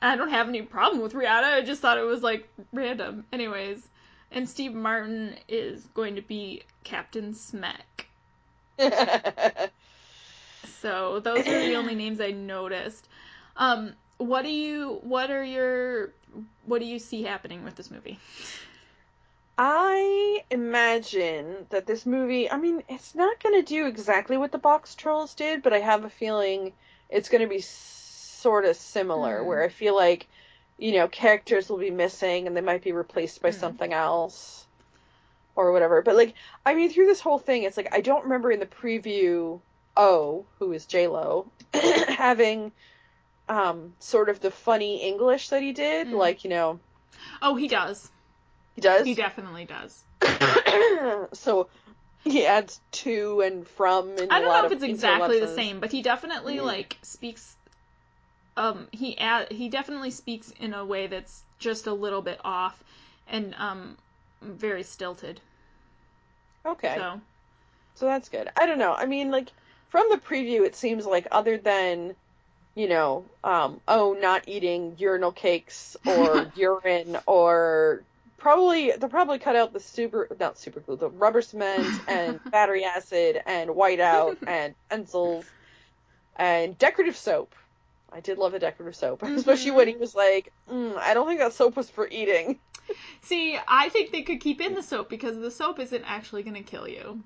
I don't have any problem with Rihanna. I just thought it was, like, random. Anyways. And Steve Martin is going to be Captain Smek. So those are the only names I noticed. Um, what do you? What are your? What do you see happening with this movie? I imagine that this movie. I mean, it's not going to do exactly what the Box Trolls did, but I have a feeling it's going to be sort of similar. Mm. Where I feel like, you know, characters will be missing and they might be replaced by mm. something else or whatever. But, like, I mean, through this whole thing, it's like, I don't remember in the preview, O, who is J-Lo, having um, sort of the funny English that he did. Mm. Like, you know. Oh, he does. He does? He definitely does. So he adds to and from. And I don't know if it's exactly the same, but he definitely, mm. like, speaks... Um, he ad- he definitely speaks in a way that's just a little bit off and um, very stilted. Okay. So. so that's good. I don't know. I mean, like, from the preview, it seems like other than, you know, um, oh, not eating urinal cakes or urine or probably, they'll probably cut out the super, not super glue, the rubber cement and battery acid and whiteout and pencils and decorative soap. I did love the decorative soap, mm-hmm. especially when he was like, mm, I don't think that soap was for eating. See, I think they could keep in the soap because the soap isn't actually going to kill you.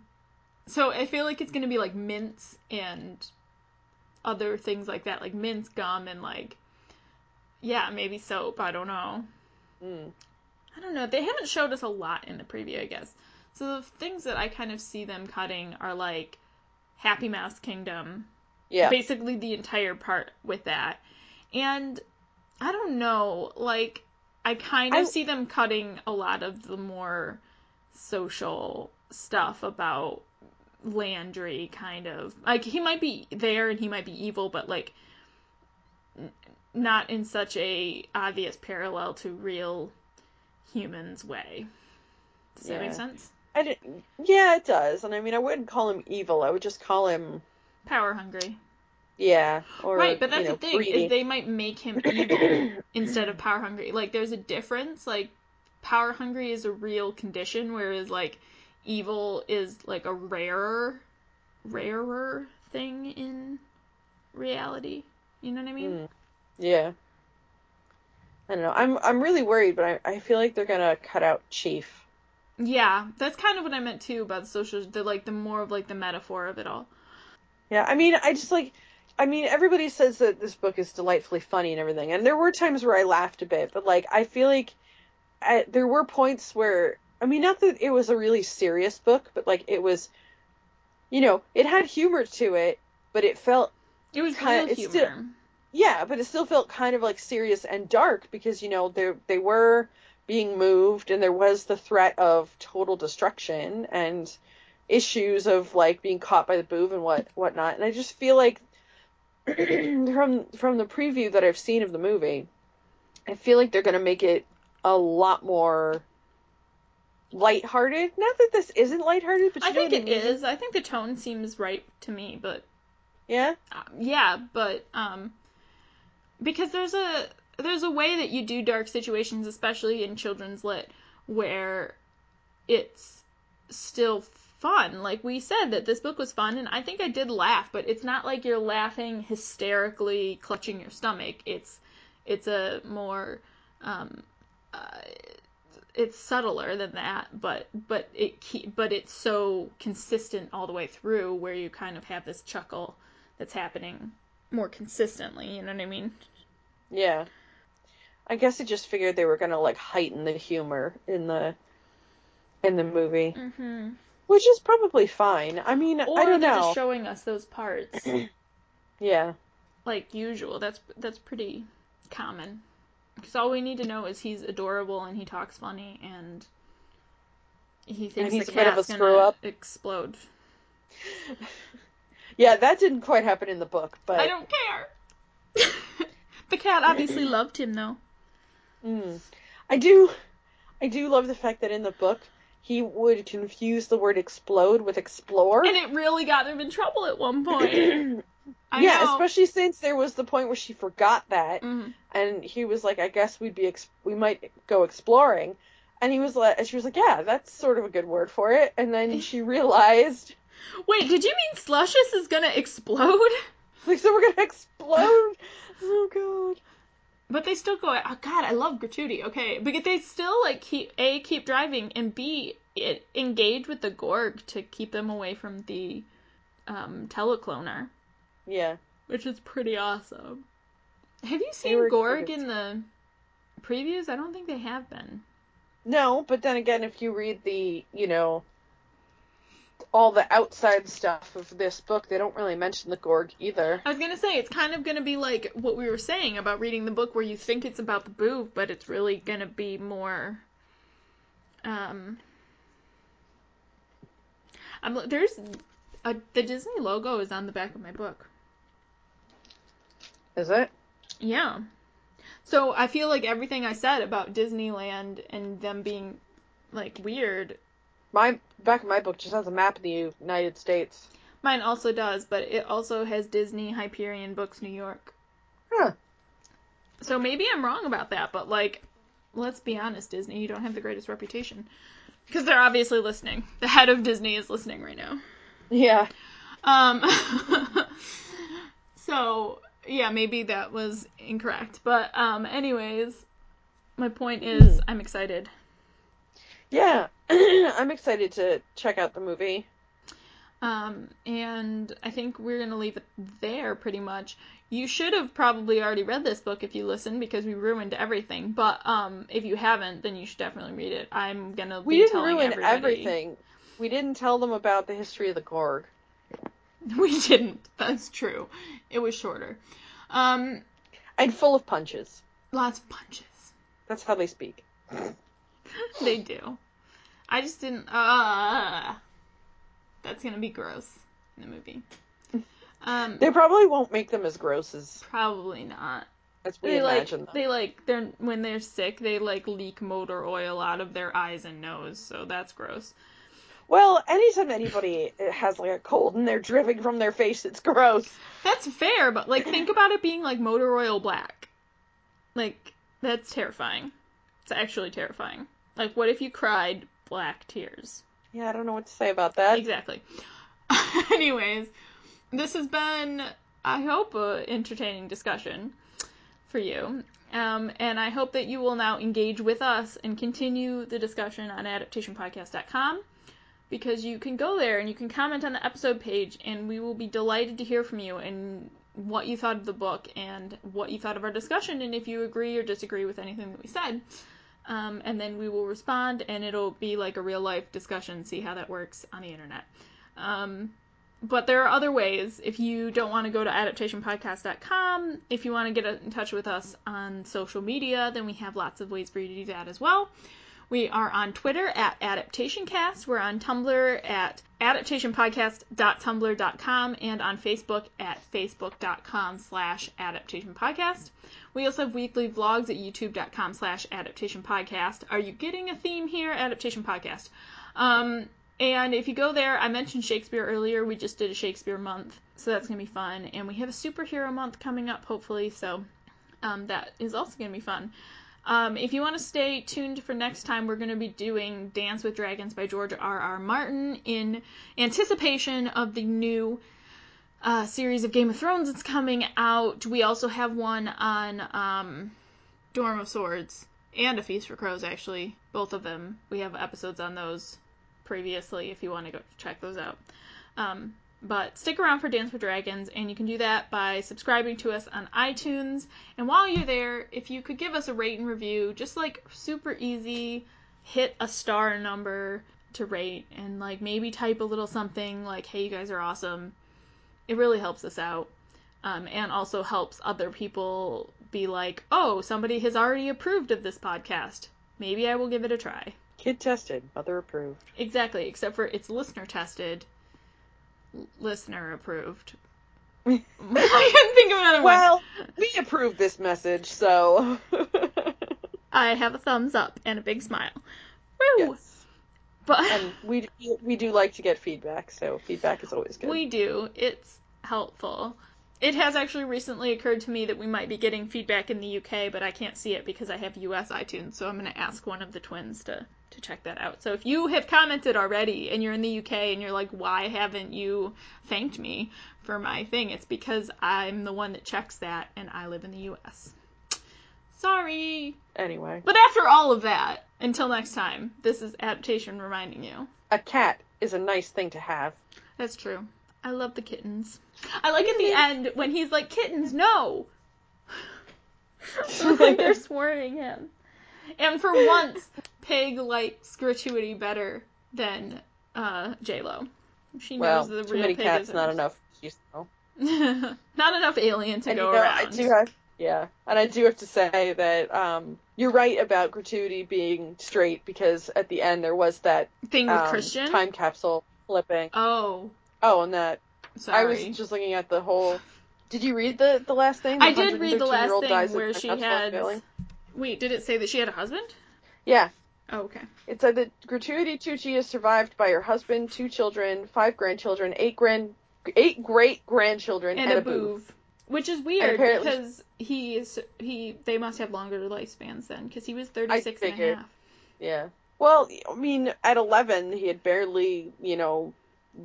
So I feel like it's going to be, like, mints and other things like that, like mints, gum, and, like, yeah, maybe soap. I don't know. Mm. I don't know. They haven't showed us a lot in the preview, I guess. So the things that I kind of see them cutting are, like, Happy Mouse Kingdom. Yeah. Basically the entire part with that. And I don't know, like, I kind of I... see them cutting a lot of the more social stuff about Landry, kind of. Like, he might be there and he might be evil, but, like, n- not in such a obvious parallel to real humans way. Does yeah. that make sense? I didn't... Yeah, it does. And, I mean, I wouldn't call him evil. I would just call him... power hungry. Yeah. Or, right, but that's you know, the thing, greedy. Is they might make him evil instead of power hungry. Like, there's a difference. Like, power hungry is a real condition, whereas, like, evil is, like, a rarer, rarer thing in reality. You know what I mean? Mm. Yeah. I don't know. I'm I'm really worried, but I, I feel like they're gonna cut out Chief. Yeah, that's kind of what I meant too about the social, the like the more of like the metaphor of it all. Yeah, I mean, I just like, I mean, everybody says that this book is delightfully funny and everything, and there were times where I laughed a bit, but like I feel like I, there were points where, I mean, not that it was a really serious book, but like it was, you know, it had humor to it, but it felt it was kind real of, humor. Still, yeah, but it still felt kind of, like, serious and dark because, you know, they they were being moved and there was the threat of total destruction and issues of, like, being caught by the Boov and what whatnot. And I just feel like from from the preview that I've seen of the movie, I feel like they're going to make it a lot more lighthearted. Not that this isn't lighthearted, but you I know think what it I mean? Is. I think the tone seems right to me, but... Yeah? Uh, yeah, but... um. Because there's a there's a way that you do dark situations, especially in children's lit, where it's still fun. Like, we said that this book was fun, and I think I did laugh, but it's not like you're laughing hysterically, clutching your stomach. It's it's a more, um, uh, it's subtler than that, but but it keep, but it's so consistent all the way through, where you kind of have this chuckle that's happening more consistently, you know what I mean? Yeah. I guess I just figured they were gonna, like, heighten the humor in the in the movie. Mm-hmm. Which is probably fine. I mean, or I don't know. Or they're just showing us those parts. Yeah. Like, usual. That's, that's pretty common. Because all we need to know is he's adorable and he talks funny and he thinks and the cat's gonna explode. Yeah, that didn't quite happen in the book, but... I don't care! The cat obviously loved him, though. Mm. I do... I do love the fact that in the book, he would confuse the word explode with explore. And it really got him in trouble at one point. I yeah, know. Especially since there was the point where she forgot that, mm-hmm. and he was like, I guess we'd be... Ex- we might go exploring. And he was like, and she was like, yeah, that's sort of a good word for it. And then she realized... Wait, did you mean Slushes is gonna explode? Like, so we're gonna explode? Oh, God. But they still go, oh, God, I love Gratuity, okay. But they still, like, keep, A, keep driving, and B, it, engage with the Gorg to keep them away from the um, telecloner. Yeah. Which is pretty awesome. Have you seen Gorg in the previews? I don't think they have been. No, but then again, if you read the, you know... all the outside stuff of this book, they don't really mention the Gorg either. I was gonna say, it's kind of gonna be like what we were saying about reading the book where you think it's about the Boov, but it's really gonna be more, um, I'm, there's, a, the Disney logo is on the back of my book. Is it? Yeah. So I feel like everything I said about Disneyland and them being, like, weird... My back of my book just has a map of the United States. Mine also does, but it also has Disney, Hyperion, Books, New York. Huh. So maybe I'm wrong about that, but, like, let's be honest, Disney, you don't have the greatest reputation. Because they're obviously listening. The head of Disney is listening right now. Yeah. Um. So, yeah, maybe that was incorrect. But, um, anyways, my point is, mm. I'm excited. Yeah, I'm excited to check out the movie. Um, and I think we're going to leave it there, pretty much. You should have probably already read this book if you listened, because we ruined everything. But um, if you haven't, then you should definitely read it. I'm going to be telling everybody. We didn't ruin everything. We didn't tell them about the history of the Gorg. We didn't. That's true. It was shorter. Um, and full of punches. Lots of punches. That's how they speak. They do. I just didn't... Uh, that's going to be gross in the movie. Um, they probably won't make them as gross as... Probably not. As we they imagine like, them. They, like, they're, when they're sick, they, like, leak motor oil out of their eyes and nose, so that's gross. Well, anytime anybody has, like, a cold and they're dripping from their face, it's gross. That's fair, but, like, think about it being, like, motor oil black. Like, that's terrifying. It's actually terrifying. Like, what if you cried black tears? Yeah, I don't know what to say about that. Exactly. Anyways, this has been, I hope, an entertaining discussion for you. Um, and I hope that you will now engage with us and continue the discussion on adaptation podcast dot com. Because you can go there and you can comment on the episode page, and we will be delighted to hear from you and what you thought of the book and what you thought of our discussion, and if you agree or disagree with anything that we said. Um, and then we will respond, and it'll be like a real-life discussion, see how that works on the internet. Um, but there are other ways. If you don't want to go to adaptation podcast dot com, if you want to get in touch with us on social media, then we have lots of ways for you to do that as well. We are on Twitter at AdaptationCast. We're on Tumblr at adaptation podcast dot tumblr dot com and on Facebook at facebook dot com slash adaptation podcast. We also have weekly vlogs at youtube dot com slash adaptation podcast. Are you getting a theme here? Adaptation Podcast. Um, and if you go there, I mentioned Shakespeare earlier. We just did a Shakespeare month, so that's going to be fun. And we have a superhero month coming up, hopefully, so um, that is also going to be fun. Um, if you want to stay tuned for next time, we're going to be doing Dance with Dragons by George R R. Martin in anticipation of the new uh, series of Game of Thrones that's coming out. We also have one on um, Dorm of Swords and A Feast for Crows, actually. Both of them. We have episodes on those previously if you want to go check those out. Um, But stick around for Dance with Dragons, and you can do that by subscribing to us on iTunes. And while you're there, if you could give us a rate and review, just, like, super easy, hit a star number to rate, and, like, maybe type a little something like, hey, you guys are awesome. It really helps us out, um, and also helps other people be like, oh, somebody has already approved of this podcast. Maybe I will give it a try. Kid tested, mother approved. Exactly, except for it's listener tested. Listener approved. I couldn't think of another well, one. Well, we approved this message, so. I have a thumbs up and a big smile. Woo! Yes. But and we we do like to get feedback, so feedback is always good. We do. It's helpful. It has actually recently occurred to me that we might be getting feedback in the U K, but I can't see it because I have U S iTunes, so I'm going to ask one of the twins to, to check that out. So if you have commented already and you're in the U K and you're like, why haven't you thanked me for my thing? It's because I'm the one that checks that and I live in the U S. Sorry. Anyway. But after all of that, until next time, this is Adaptation reminding you. A cat is a nice thing to have. That's true. I love the kittens. I like at the end when he's like, kittens, no! Like they're swearing him. And for once, Pig likes Gratuity better than uh, J-Lo. She well, knows the real many Pig cats, is not enough. Not enough alien to and, go you know, around. I do have, yeah, and I do have to say that um, you're right about Gratuity being straight because at the end there was that thing with um, Christian time capsule flipping. Oh. Oh, and that. Sorry. I was just looking at the whole. Did you read the, the last thing? The I did read the last thing where she had. Failing? Wait, did it say that she had a husband? Yeah. Oh, okay. It said that Gratuity Tucci is survived by her husband, two children, five grandchildren, eight grand, eight great grandchildren, and, and a, a Boov. Which is weird apparently, because he is he. They must have longer lifespans then, because he was thirty-six and a half. Yeah. Well, I mean, at eleven, he had barely, you know,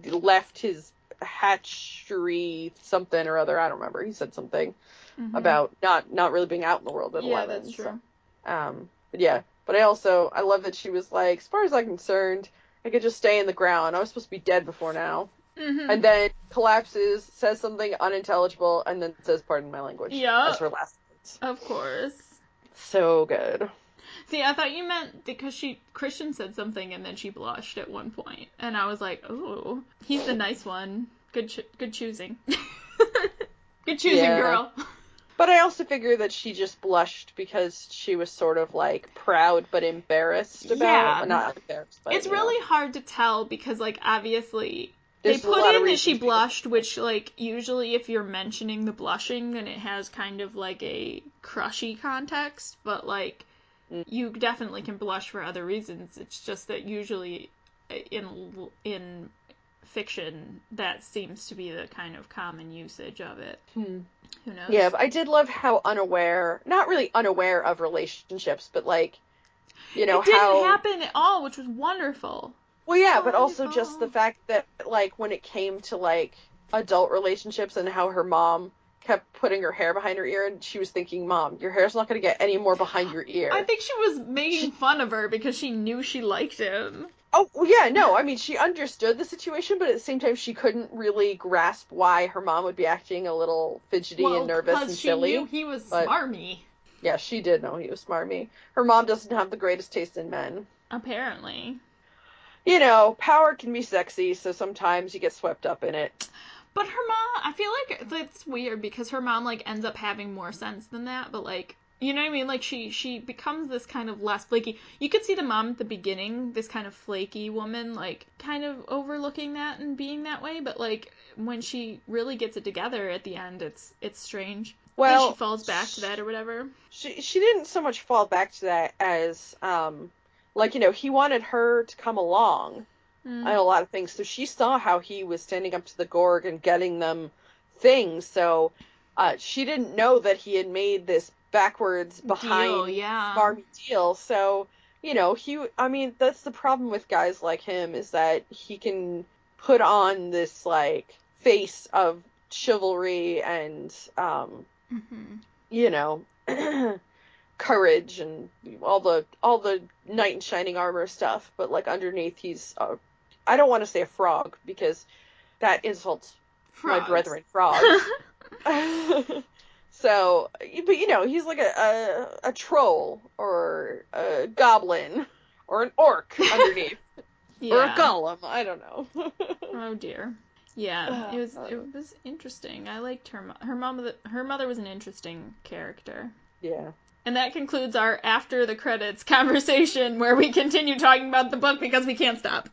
left his hatchery something or other. I don't remember. He said something mm-hmm. about not not really being out in the world at yeah, eleven. Yeah, that's true. So, um, but yeah, but I also I love that she was like, as far as I'm concerned, I could just stay in the ground. I was supposed to be dead before now. Mm-hmm. And then collapses, says something unintelligible, and then says, "Pardon my language." Yeah, as her last words. Of course. So good. See, I thought you meant because she Christian said something and then she blushed at one point, and I was like, "Oh, he's the nice one. Good, cho- good choosing. Good choosing, yeah. Girl." But I also figure that she just blushed because she was sort of like proud but embarrassed about. Yeah, it. Not embarrassed. But, it's really know. hard to tell because, like, obviously There's they put in that she blushed, which, like, usually if you're mentioning the blushing, then it has kind of like a crushy context, but like. You definitely can blush for other reasons. It's just that usually in in fiction, that seems to be the kind of common usage of it. Hmm. Who knows? Yeah, but I did love how unaware, not really unaware of relationships, but like, you know, it didn't how... happen at all, which was wonderful. Well, yeah, wonderful. But also just the fact that, like, when it came to, like, adult relationships and how her mom kept putting her hair behind her ear, and she was thinking, Mom, your hair's not going to get any more behind your ear. I think she was making fun of her because she knew she liked him. Oh, yeah, no, I mean, she understood the situation, but at the same time, she couldn't really grasp why her mom would be acting a little fidgety well, and nervous and silly. Well, because she knew he was but, smarmy. Yeah, she did know he was smarmy. Her mom doesn't have the greatest taste in men. Apparently. You know, power can be sexy, so sometimes you get swept up in it. But her mom, I feel like that's weird, because her mom, like, ends up having more sense than that, but, like... You know what I mean? Like, she, she becomes this kind of less flaky... You could see the mom at the beginning, this kind of flaky woman, like, kind of overlooking that and being that way, but, like, when she really gets it together at the end, it's it's strange. Well... She falls back she, to that or whatever. She she didn't so much fall back to that as, um... like, you know, he wanted her to come along mm. on a lot of things, so she saw how he was standing up to the Gorg and getting them things, so uh, she didn't know that he had made this backwards behind deal, yeah. Barbie deal. So, you know, he, I mean, that's the problem with guys like him, is that he can put on this, like, face of chivalry and, um, mm-hmm. you know, courage and all the, all the knight in shining armor stuff. But, like, underneath he's, a, I don't want to say a frog, because that insults frogs. My brethren frogs. So, but you know, he's like a, a, a troll, or a goblin, or an orc underneath, yeah. Or a golem, I don't know. Oh dear. Yeah, uh, it was it was interesting. I liked her mo- her mom. Her mother was an interesting character. Yeah. And that concludes our after the credits conversation, where we continue talking about the book because we can't stop.